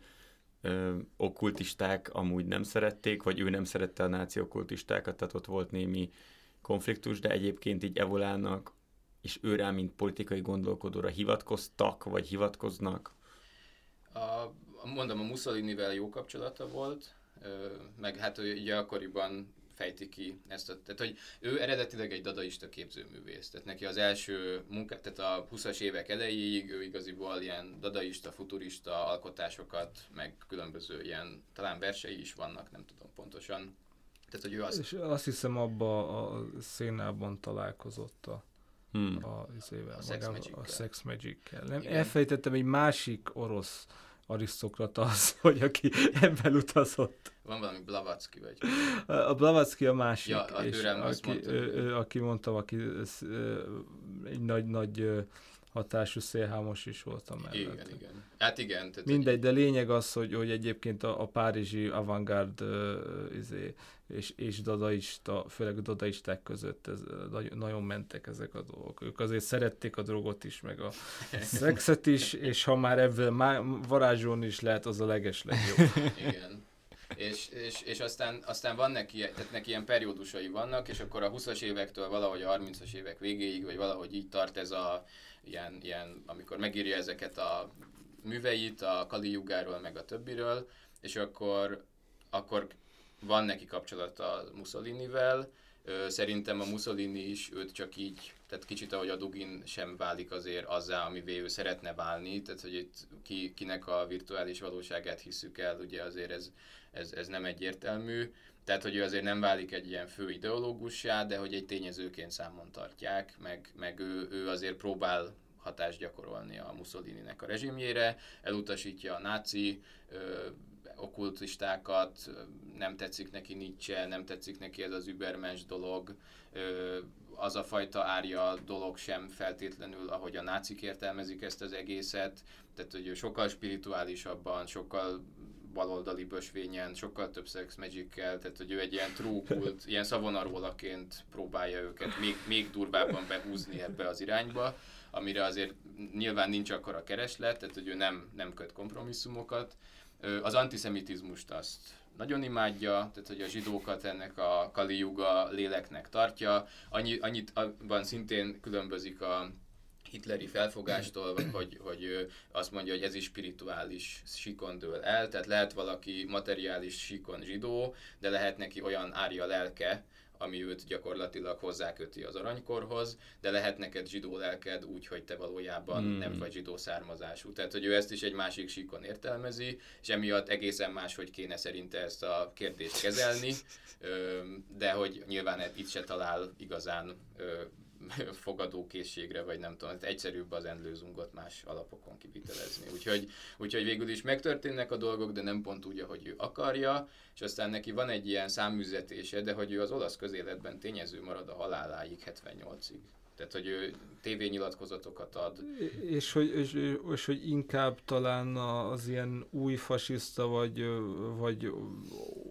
okkultisták amúgy nem szerették, vagy ő nem szerette a náci okkultistákat, tehát ott volt némi konfliktus, de egyébként így Evolának, és ő rá, mint politikai gondolkodóra hivatkoztak, vagy hivatkoznak? Mondom, a Mussolinivel jó kapcsolata volt, meg hát ugye akkoriban fejti ki ezt a... Tehát, hogy ő eredetileg egy dadaista képzőművész, tehát neki az első munka, tehát a 20-as évek elejéig ő igaziból ilyen dadaista, futurista alkotásokat, meg különböző ilyen, talán versei is vannak, nem tudom pontosan. Tehát, hogy ő az... És azt hiszem abban a szénában találkozott a sex magic-kel. Nem, elfejtettem egy másik orosz arisztokrata az, hogy aki ebben utazott. Van valami Blavatsky vagy? A Blavatsky a másik. Ja, aki mondta, aki egy nagy hatású szélhámos is voltam mellett. Igen, igen. Hát igen. Tehát mindegy, de lényeg az, hogy egyébként a párizsi avantgárd és dadaista, főleg dadaisták között nagyon mentek ezek a dolgok. Ők azért szerették a drogot is, meg a szexet is, és ha már ebből varázsolni is lehet, az a legeslegjobb. Igen. És aztán van neki, tehát neki ilyen periódusai vannak, és akkor a 20-as évektől valahogy a 30-as évek végéig, vagy valahogy így tart ez a ilyen amikor megírja ezeket a műveit, a Kali Yugáról, meg a többiről, és akkor van neki kapcsolata Mussolinivel. Szerintem a Mussolini is őt csak így, tehát kicsit ahogy a Dugin sem válik azért azzá, amivé ő szeretne válni, tehát hogy itt kinek a virtuális valóságát hiszük el, ugye azért ez nem egyértelmű, tehát hogy ő azért nem válik egy ilyen fő ideológussá, de hogy egy tényezőként számon tartják, meg ő azért próbál hatást gyakorolni a Mussolininek a rezsimjére, elutasítja a náci okkultistákat, nem tetszik neki Nietzsche, nem tetszik neki ez az übermens dolog, az a fajta árja dolog sem feltétlenül, ahogy a nácik értelmezik ezt az egészet, tehát hogy sokkal spirituálisabban, sokkal baloldali bösvényen, sokkal több sex magic-kel, tehát hogy ő egy ilyen true cult, ilyen szavonarvólaként próbálja őket még durvábban behúzni ebbe az irányba, amire azért nyilván nincs akkora kereslet, tehát hogy ő nem köt kompromisszumokat. Az antiszemitizmust azt nagyon imádja, tehát hogy a zsidókat ennek a Kali Yuga léleknek tartja. Annyit abban szintén különbözik a hitleri felfogástól, hogy azt mondja, hogy ez is spirituális síkon dől el, tehát lehet valaki materiális síkon zsidó, de lehet neki olyan árja lelke, ami őt gyakorlatilag hozzáköti az aranykorhoz, de lehet neked zsidó lelked úgy, hogy te valójában nem vagy zsidó származású. Tehát, hogy ő ezt is egy másik síkon értelmezi, és emiatt egészen máshogy kéne szerinte ezt a kérdést kezelni, de hogy nyilván itt se talál igazán fogadókészségre, vagy nem tudom, egyszerűbb az endlőzungot más alapokon kivitelezni. Úgyhogy végül is megtörténnek a dolgok, de nem pont úgy, ahogy ő akarja, és aztán neki van egy ilyen száműzetése, de hogy ő az olasz közéletben tényező marad a haláláig, 78-ig. Tehát, hogy ő tévényilatkozatokat ad. És hogy inkább talán az ilyen új fasiszta, vagy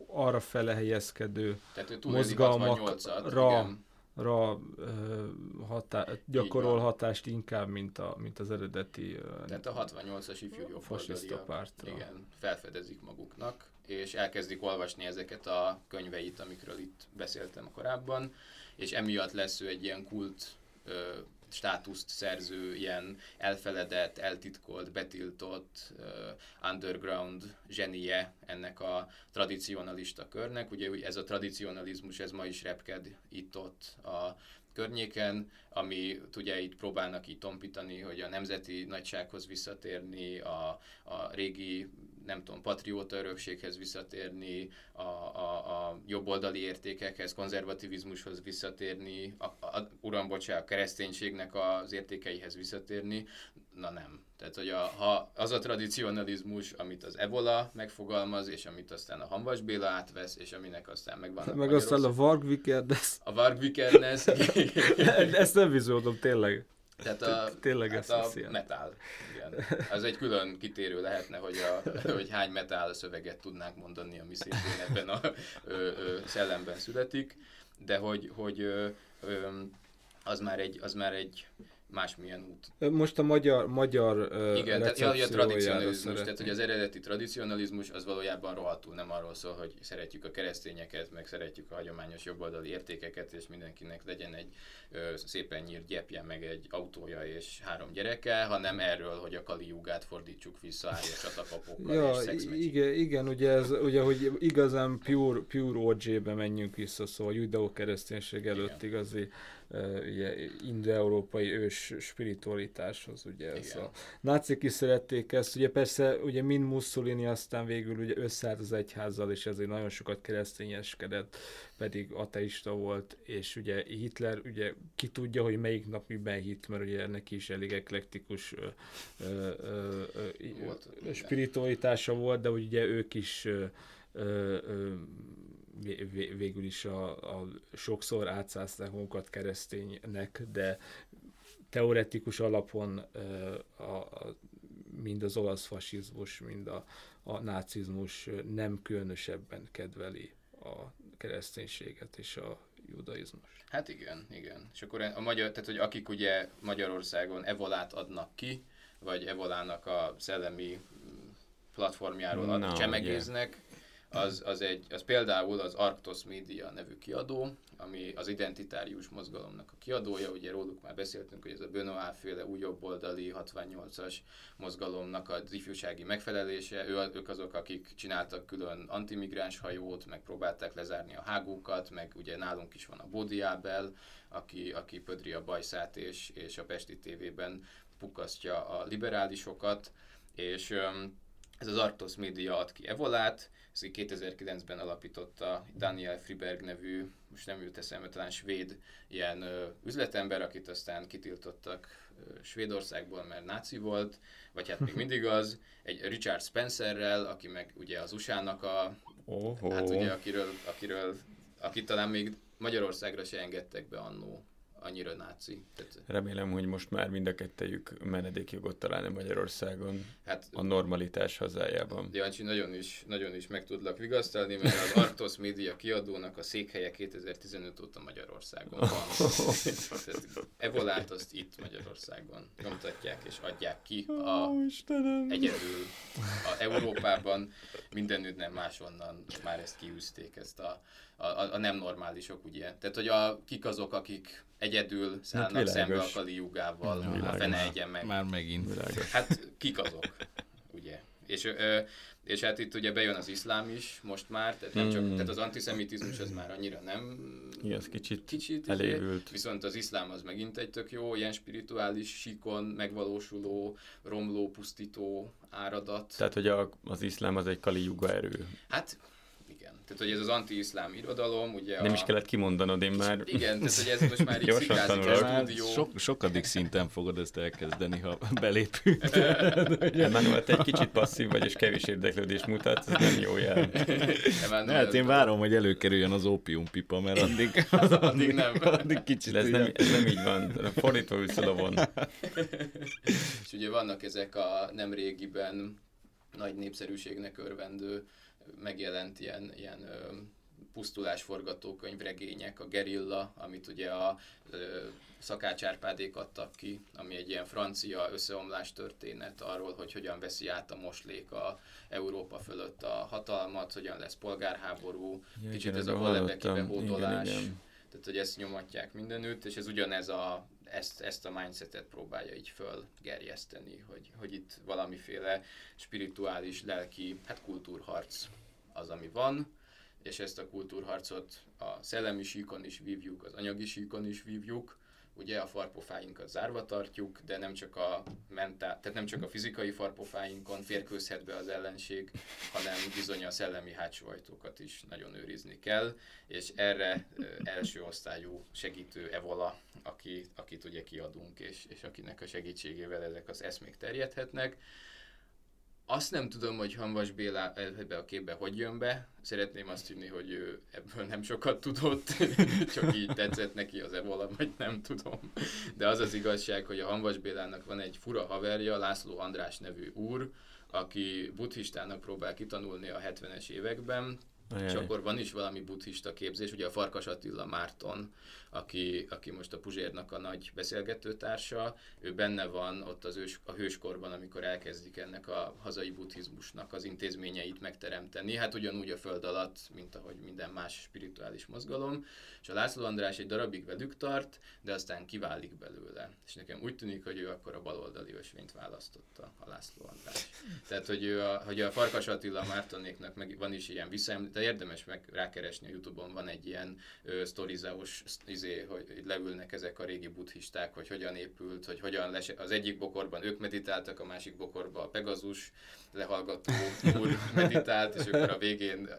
arra fele helyezkedő mozgalmakra gyakorol hatást inkább, mint az eredeti. Tehát a 68-as ifjú jobboldali pártra. Igen, felfedezik maguknak, és elkezdik olvasni ezeket a könyveit, amikről itt beszéltem korábban, és emiatt lesz ő egy ilyen kult státuszt szerző, ilyen elfeledett, eltitkolt, betiltott underground zsenie ennek a tradicionalista körnek. Ugye ez a tradicionalizmus, ez ma is repked itt-ott a környéken, ami ugye itt próbálnak így tompítani, hogy a nemzeti nagysághoz visszatérni, a régi, nem tudom, patrióta örökséghez visszatérni, a jobboldali értékekhez, konzervativizmushoz visszatérni, a kereszténységnek az értékeihez visszatérni. Na nem. Tehát, hogy az a tradicionalizmus, amit az Evola megfogalmaz, és amit aztán a Hamvas Béla átvesz, és aminek aztán megvannak meg aztán a Varg Vikernes. A Varg Vikernes. Ezt nem vizsgálom, tényleg. Tehát a metál. Igen. Az egy külön kitérő lehetne, hogy hány metál szöveget tudnánk mondani, ami szintén ebben a szellemben születik, de hogy az már egy másmilyen út. Most a magyar igen, tehát a tradicionalizmus, tehát hogy az eredeti tradicionalizmus az valójában rohadtul nem arról szól, hogy szeretjük a keresztényeket, meg szeretjük a hagyományos jobboldali értékeket, és mindenkinek legyen egy szépen nyírt gyepje, meg egy autója és 3 gyereke, hanem erről, hogy a Kali Jugát fordítsuk vissza árja csatapapokkal és szexmecsikkel. Igen, ugye hogy igazán pure orgy-be menjünk vissza, szóval judeó-kereszténység előtt igazi indoeurópai ős spiritualitáshoz, ugye ez igen. A nácik is szerették ezt, ugye persze ugye mind Mussolini aztán végül ugye összeállt az egyházzal, és ezért nagyon sokat keresztényeskedett, pedig ateista volt, és ugye Hitler ugye ki tudja, hogy melyik nap miben hitt, mert ugye neki is elég eklektikus spiritualitása volt, de ugye ők is végül is sokszor átszázták magukat kereszténynek, de teoretikus alapon mind az olasz fasizmus, mind a nácizmus nem különösebben kedveli a kereszténységet és a judaizmus. Hát igen, igen. És akkor a magyar, tehát hogy akik ugye Magyarországon Evolát adnak ki, vagy Evolának a szellemi platformjáról csemegéznek, az például az Arktos Media nevű kiadó, ami az identitárius mozgalomnak a kiadója, ugye róluk már beszéltünk, hogy ez a Benoit-féle új jobboldali 68-as mozgalomnak az ifjúsági megfelelése, ők azok, akik csináltak külön antimigráns hajót, meg próbálták lezárni a hágókat, meg ugye nálunk is van a Bódi Ábel, aki pödri a bajszát és a Pesti TV-ben pukkasztja a liberálisokat, és ez az Arktos Media ad ki Evolát, ez 2009-ben alapította Daniel Friberg nevű, most nem jut eszembe, talán svéd ilyen üzletember, akit aztán kitiltottak Svédországból, mert náci volt, vagy hát még mindig az, egy Richard Spencerrel, aki meg ugye az USA-nak hát ugye akit talán még Magyarországra se engedtek be annó. Annyira náci. Remélem, hogy most már mind a kettejük menedékjogot találni Magyarországon, hát, a normalitás hazájában. Jancsi, nagyon is meg tudlak vigasztalni, mert az Arktos Media kiadónak a székhelye 2015 óta Magyarországon van. Evolát azt itt Magyarországon nyomtatják és adják ki egyedül a Európában, mindenütt, nem máshonnan már ezt kiűzték, ezt a nem normálisok, ugye. Tehát, hogy kik azok, akik egyedül szállnak szembe a Kali Jugával, a fene egyen meg. Már megint. Világos. Hát kik azok, ugye. És hát itt ugye bejön az iszlám is most már, tehát, nem csak, tehát az antiszemitizmus az már annyira nem... Igen, az kicsit elévült. Viszont az iszlám az megint egy tök jó, ilyen spirituális síkon megvalósuló, romló, pusztító áradat. Tehát, hogy az iszlám az egy Kali Juga erő. Hát... Tehát, hogy ez az anti-iszlám irodalom, ugye nem is kellett kimondanod, én már... Igen, tehát, hogy ez most már így szikázik a stúdió. Sokadik szinten fogod ezt elkezdeni, ha belépünk. Emmanuel, te egy kicsit passzív vagy, és kevés érdeklődést mutat, ez nem jó jel. Hát én várom, hogy előkerüljön az ópiumpipa, mert addig nem. Addig kicsit. Ez nem így van, fordítva ülsz a lovon. És ugye vannak ezek a nem régiben nagy népszerűségnek örvendő megjelent ilyen pusztulásforgatókönyv regények, a Gerilla, amit ugye a Szakács Árpádék adtak ki, ami egy ilyen francia összeomlás történet arról, hogy hogyan veszi át a moslék a Európa fölött a hatalmat, hogyan lesz polgárháború, kicsit ez a Holebekibe hódolás, tehát hogy ezt nyomatják mindenütt, és ez ugyanez ezt a mindsetet próbálja így fölgerjeszteni, hogy itt valamiféle spirituális, lelki, hát kultúrharc az, ami van, és ezt a kultúrharcot a szellemi síkon is vívjuk, az anyagi síkon is vívjuk, ugye a farpofáinkat zárva tartjuk, de nem csak tehát nem csak a fizikai farpofáinkon férkőzhet be az ellenség, hanem bizony a szellemi hátsó ajtókat is nagyon őrizni kell, és erre első osztályú segítő Evola, akit ugye kiadunk, és akinek a segítségével ezek az eszmék terjedhetnek. Azt nem tudom, hogy Hamvas Béla ebbe a képbe hogy jön be. Szeretném azt hinni, hogy ő ebből nem sokat tudott, csak így tetszett neki az Evola, vagy nem tudom. De az az igazság, hogy a Hamvas Bélának van egy fura haverja, László András nevű úr, aki buddhistának próbál kitanulni a 70-es években, és akkor van is valami buddhista képzés, ugye a Farkas Attila Márton, aki most a Puzsérnak a nagy beszélgetőtársa, ő benne van ott a hőskorban, amikor elkezdik ennek a hazai buddhizmusnak az intézményeit megteremteni, hát ugyanúgy a föld alatt, mint ahogy minden más spirituális mozgalom, és a László András egy darabig velük tart, de aztán kiválik belőle, és nekem úgy tűnik, hogy ő akkor a baloldali ösvényt választotta, a László András. Tehát, hogy a Farkas Attila Mártonéknak meg van is ilyen de érdemes meg rákeresni a YouTube-on, van egy ilyen sztorizáós, hogy leülnek ezek a régi buddhisták, hogy hogyan épült, hogy hogyan az egyik bokorban ők meditáltak, a másik bokorban a Pegazus lehallgató úr meditált, és akkor a végén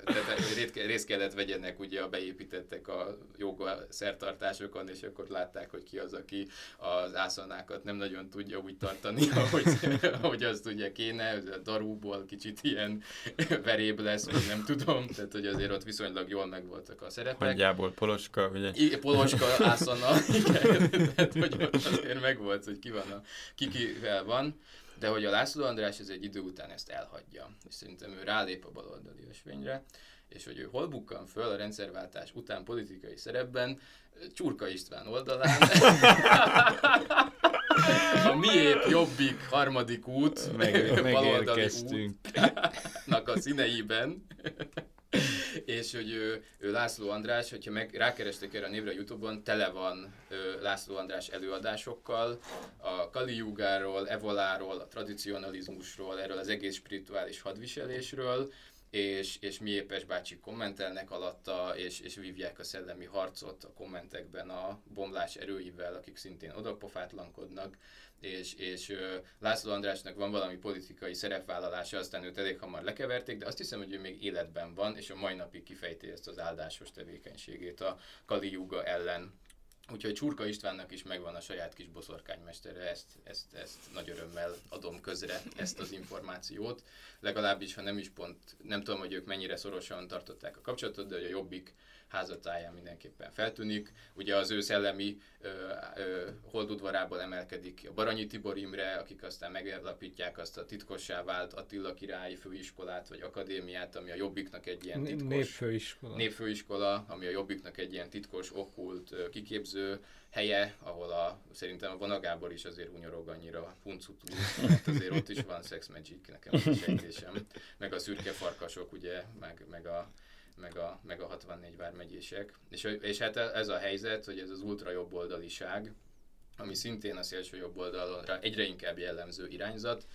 részt kellett vegyenek, ugye a beépítettek a jóga szertartásokon, és akkor látták, hogy ki az, aki az ászanákat nem nagyon tudja úgy tartani, ahogy azt ugye kéne, a darúból kicsit ilyen veréb lesz, vagy nem tudom, tehát hogy azért ott viszonylag jól megvoltak a szerepek. Mondjából Poloska, ugye? Poloska, Ászana, igen, tehát hogy ott azért megvolt, hogy ki van kivel van, de hogy a László András ez egy idő után ezt elhagyja, és szerintem ő rálép a baloldali ösvényre, és hogy ő hol bukkan föl a rendszerváltás után politikai szerepben, Csurka István oldalán, a miépp jobbik harmadik út, baloldali útnak a színeiben, és hogy ő László András, hogyha rákerestek erre a névre a Youtube-on, tele van László András előadásokkal, a Kali Yugáról, Evoláról, a tradicionalizmusról, erről az egész spirituális hadviselésről, és mi épes bácsi kommentelnek alatta, és vívják a szellemi harcot a kommentekben a bomlás erőivel, akik szintén odapofátlankodnak, és László Andrásnak van valami politikai szerepvállalása, aztán őt elég hamar lekeverték, de azt hiszem, hogy ő még életben van, és a mai napig kifejti ezt az áldásos tevékenységét a Kali Yuga ellen. Úgyhogy Csurka Istvánnak is megvan a saját kis boszorkánymestere, ezt nagy örömmel adom közre, ezt az információt. Legalábbis, ha nem is pont, nem tudom, hogy ők mennyire szorosan tartották a kapcsolatot, de hogy a Jobbik házatáján mindenképpen feltűnik. Ugye az ő szellemi holdudvarából emelkedik a Baranyi Tibor Imre, akik aztán megalapítják azt a titkossá vált Attila királyi főiskolát, vagy akadémiát, ami a Jobbiknak egy ilyen titkos... Népfőiskola, ami a Jobbiknak egy ilyen titkos, okkult kiképző helye, ahol szerintem a Vona Gábor is azért hunyorog annyira huncutú, mert azért ott is van sex magic, nekem a sejtésem. Meg a szürke farkasok, ugye, meg a 64 vármegyések. És hát ez a helyzet, hogy ez az ultrajobboldaliság, ami szintén a szélső jobboldalra egyre inkább jellemző irányzat,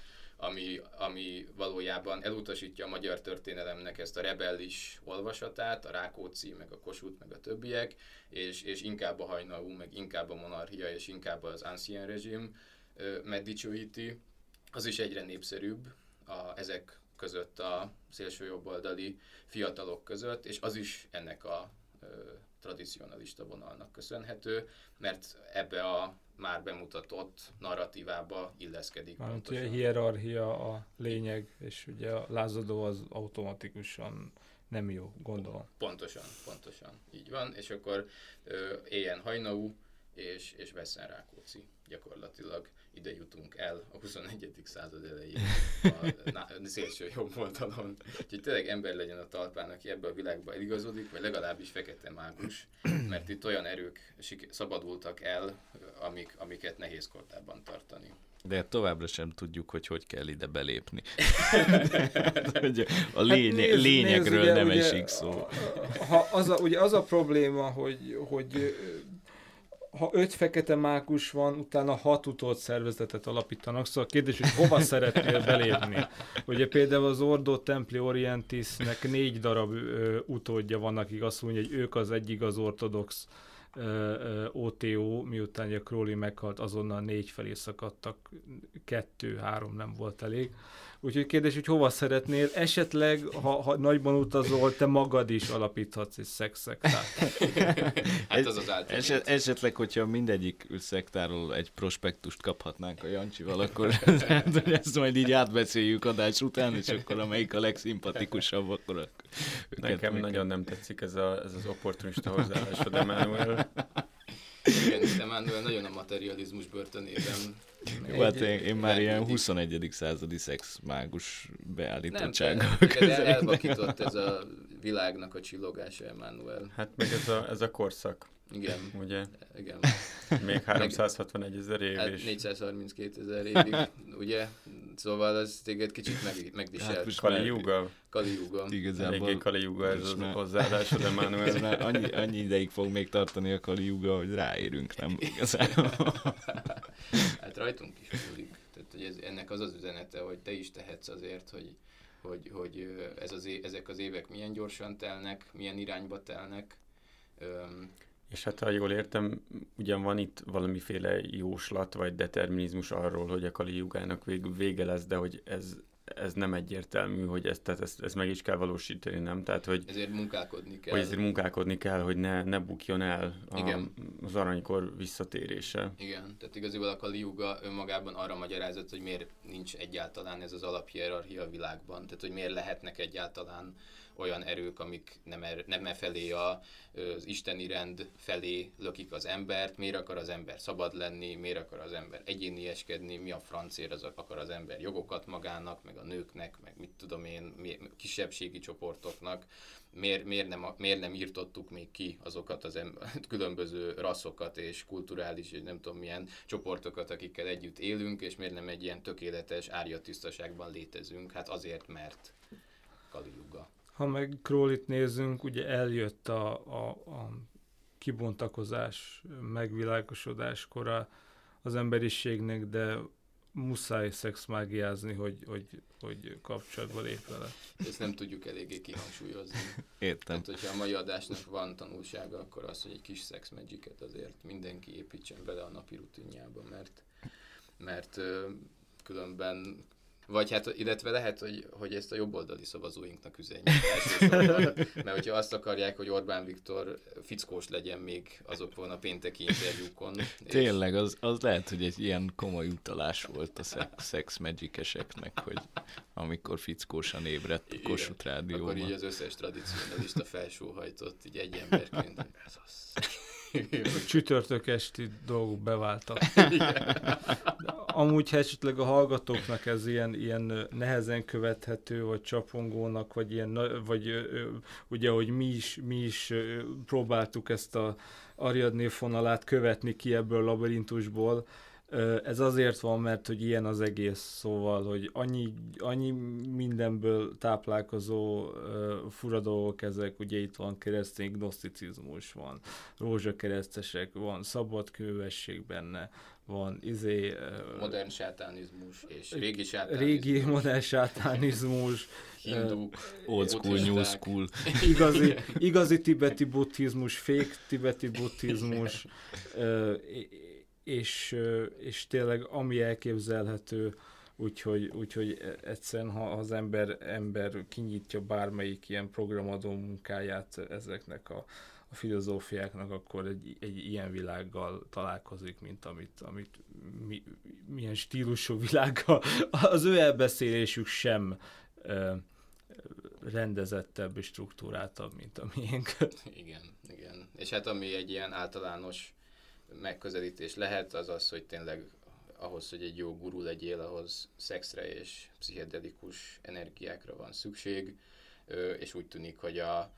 ami valójában elutasítja a magyar történelemnek ezt a rebellis olvasatát, a Rákóczi, meg a Kossuth, meg a többiek, és inkább a hajnalú, meg inkább a monarchia, és inkább az ancien rezsim megdicsőíti. Az is egyre népszerűbb ezek között a szélsőjobboldali fiatalok között, és az is ennek a tradicionalista vonalnak köszönhető, mert ebbe a már bemutatott narratívába illeszkedik. Mármint ugye a hierarchia a lényeg, és ugye a lázadó az automatikusan nem jó, gondolom. Pontosan, így van, és akkor éljen Hajnaú és vesszen Rákóczi. Gyakorlatilag ide jutunk el a 21. század elején a szélső jobb oldalon. Úgyhogy tényleg ember legyen a talpán, aki ebbe a világba eligazodik, vagy legalábbis fekete mágus, mert itt olyan erők szabadultak el, amiket nehéz kortában tartani. De továbbra sem tudjuk, hogy kell ide belépni. A lényegről ugye, nem esik szó. Ugye az a probléma, hogy ha 5 fekete mákus van, utána 6 utolt szervezetet alapítanak. Szóval a kérdés, hogy hova szeretnél belépni? Ugye például az Ordo Templi Orientisnek 4 darab utódja van, akik azt mondja, hogy ők az egyik az ortodox OTO, miután a Crowley meghalt, azonnal 4 felé szakadtak, 2-3 nem volt elég. Úgyhogy kérdés, hogy hova szeretnél? Esetleg, ha nagyban utazol, te magad is alapíthatsz egy szektát. Hát az az általában. Esetleg, hogyha mindegyik szektáról egy prospektust kaphatnánk a Jancsival, akkor ezt majd így átbeszéljük adás után, és akkor amelyik a legszimpatikusabb, akkor nekem nagyon nem tetszik ez az opportunista hozzáállásod, Emmanuel. Igen, Emmanuel nagyon a materializmus börtönében. Jó, hát én már ilyen 21. századi szexmágus beállítottsággal közben. Elvakított ez a világnak a csillogása, Emmanuel. Hát meg ez a korszak. Igen. Ugye? Igen. Még 361 000 év hát is. 432 000 évig, ugye? Szóval ez téged kicsit megviselt. Hát most Kali Yuga. Igazából. Kali Yuga ez az a hozzáállásod, Emmanuel. Már annyi ideig fog még tartani a Kali Yuga, hogy ráérünk, nem igazán. Hát rajtunk is múlik. Tehát, hogy ennek az az üzenete, hogy te is tehetsz azért, hogy ezek az évek milyen gyorsan telnek, milyen irányba telnek. És hát, ha jól értem, ugyan van itt valamiféle jóslat vagy determinizmus arról, hogy a Kali Jugának vége lesz, de hogy ez ez nem egyértelmű, hogy ezt meg is kell valósítani, nem? Tehát, hogy ezért munkálkodni kell. Hogy ezért munkálkodni kell, hogy ne bukjon el az aranykor visszatérése. Igen, tehát igaziból a Kali Yuga önmagában arra magyarázott, hogy miért nincs egyáltalán ez az alaphierarchia a világban, tehát hogy miért lehetnek egyáltalán olyan erők, amik nem e felé az isteni rend felé lökik az embert, miért akar az ember szabad lenni, miért akar az ember egyénieskedni, mi a francér az akar az ember jogokat magának, meg a nőknek, meg mit tudom én, kisebbségi csoportoknak, miért nem írtottuk még ki azokat az különböző rasszokat és kulturális, és nem tudom milyen csoportokat, akikkel együtt élünk, és miért nem egy ilyen tökéletes árjatisztaságban létezünk, hát azért, mert Kali Yuga. Ha meg Crowley-t nézzünk, ugye eljött a kibontakozás, megvilágosodás kora az emberiségnek, de muszáj szexmágiázni, hogy kapcsolatba lép vele. Ezt nem tudjuk eléggé kihangsúlyozni. Értem. Tehát, hogyha a mai adásnak van tanulsága, akkor az, hogy egy kis sex magicet azért mindenki építsen bele a napi rutinjába, mert különben... Vagy hát, illetve lehet, hogy ezt a jobboldali szavazóinknak üzenjük elsősorban, mert hogyha azt akarják, hogy Orbán Viktor fickós legyen még azokon a pénteki interjúkon. Tényleg, az lehet, hogy egy ilyen komoly utalás volt a sex magic-eseknek, hogy amikor fickósan ébredt a Kossuth Rádióban. Akkor így az összes tradicionalista felsóhajtott, így egy emberként, ez az... A csütörtök esti dolgok beváltak. Amúgy, ha esetleg a hallgatóknak ez ilyen nehezen követhető, vagy csapongónak, vagy ilyen, vagy ugye, hogy mi is próbáltuk ezt a Ariadné fonalát követni ki ebből a labirintusból. Ez azért van, mert hogy ilyen az egész, szóval, hogy annyi mindenből táplálkozó fura dolgok ezek, ugye itt van keresztény gnoszticizmus, van rózsakeresztesek, van szabadkővesség benne, van modern sátánizmus és régi sátánizmus. Régi modern sátánizmus. Hinduk, old school, new school. Igazi tibeti buddhizmus, fake tibeti buddhizmus, és tényleg ami elképzelhető, úgyhogy egyszerűen, ha az ember kinyitja bármelyik ilyen programadó munkáját ezeknek a filozófiáknak, akkor egy ilyen világgal találkozik, mint amit milyen stílusú világgal. Az ő elbeszélésük sem rendezettebb és struktúráltabb, mint a miénk. Igen. És hát ami egy ilyen általános megközelítés lehet, az az, hogy tényleg ahhoz, hogy egy jó guru legyél, ahhoz szexre és pszichedelikus energiákra van szükség, és úgy tűnik, hogy a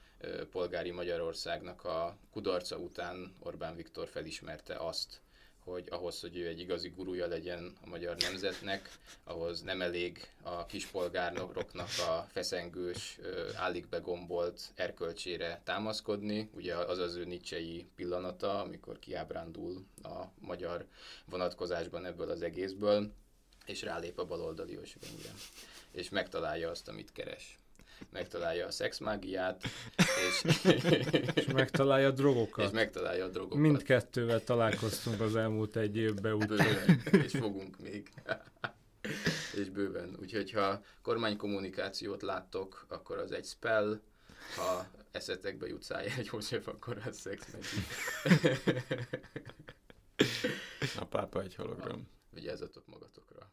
polgári Magyarországnak a kudarca után Orbán Viktor felismerte azt, hogy ahhoz, hogy ő egy igazi gurúja legyen a magyar nemzetnek, ahhoz nem elég a kispolgárnoknak a feszengős, állig begombolt erkölcsére támaszkodni. Ugye az az ő nietzschei pillanata, amikor kiábrándul a magyar vonatkozásban ebből az egészből, és rálép a baloldali ösvényre, és megtalálja azt, amit keres. Megtalálja a szexmágiát, és megtalálja a drogokat. Mindkettővel találkoztunk az elmúlt egy évben. Bőven, és fogunk még. És bőven. Úgyhogy ha kormánykommunikációt láttok, akkor az egy spell, ha eszetekbe jut Szájer József, akkor az szexmágia. A pápa egy hologram. Vigyázzatok magatokra.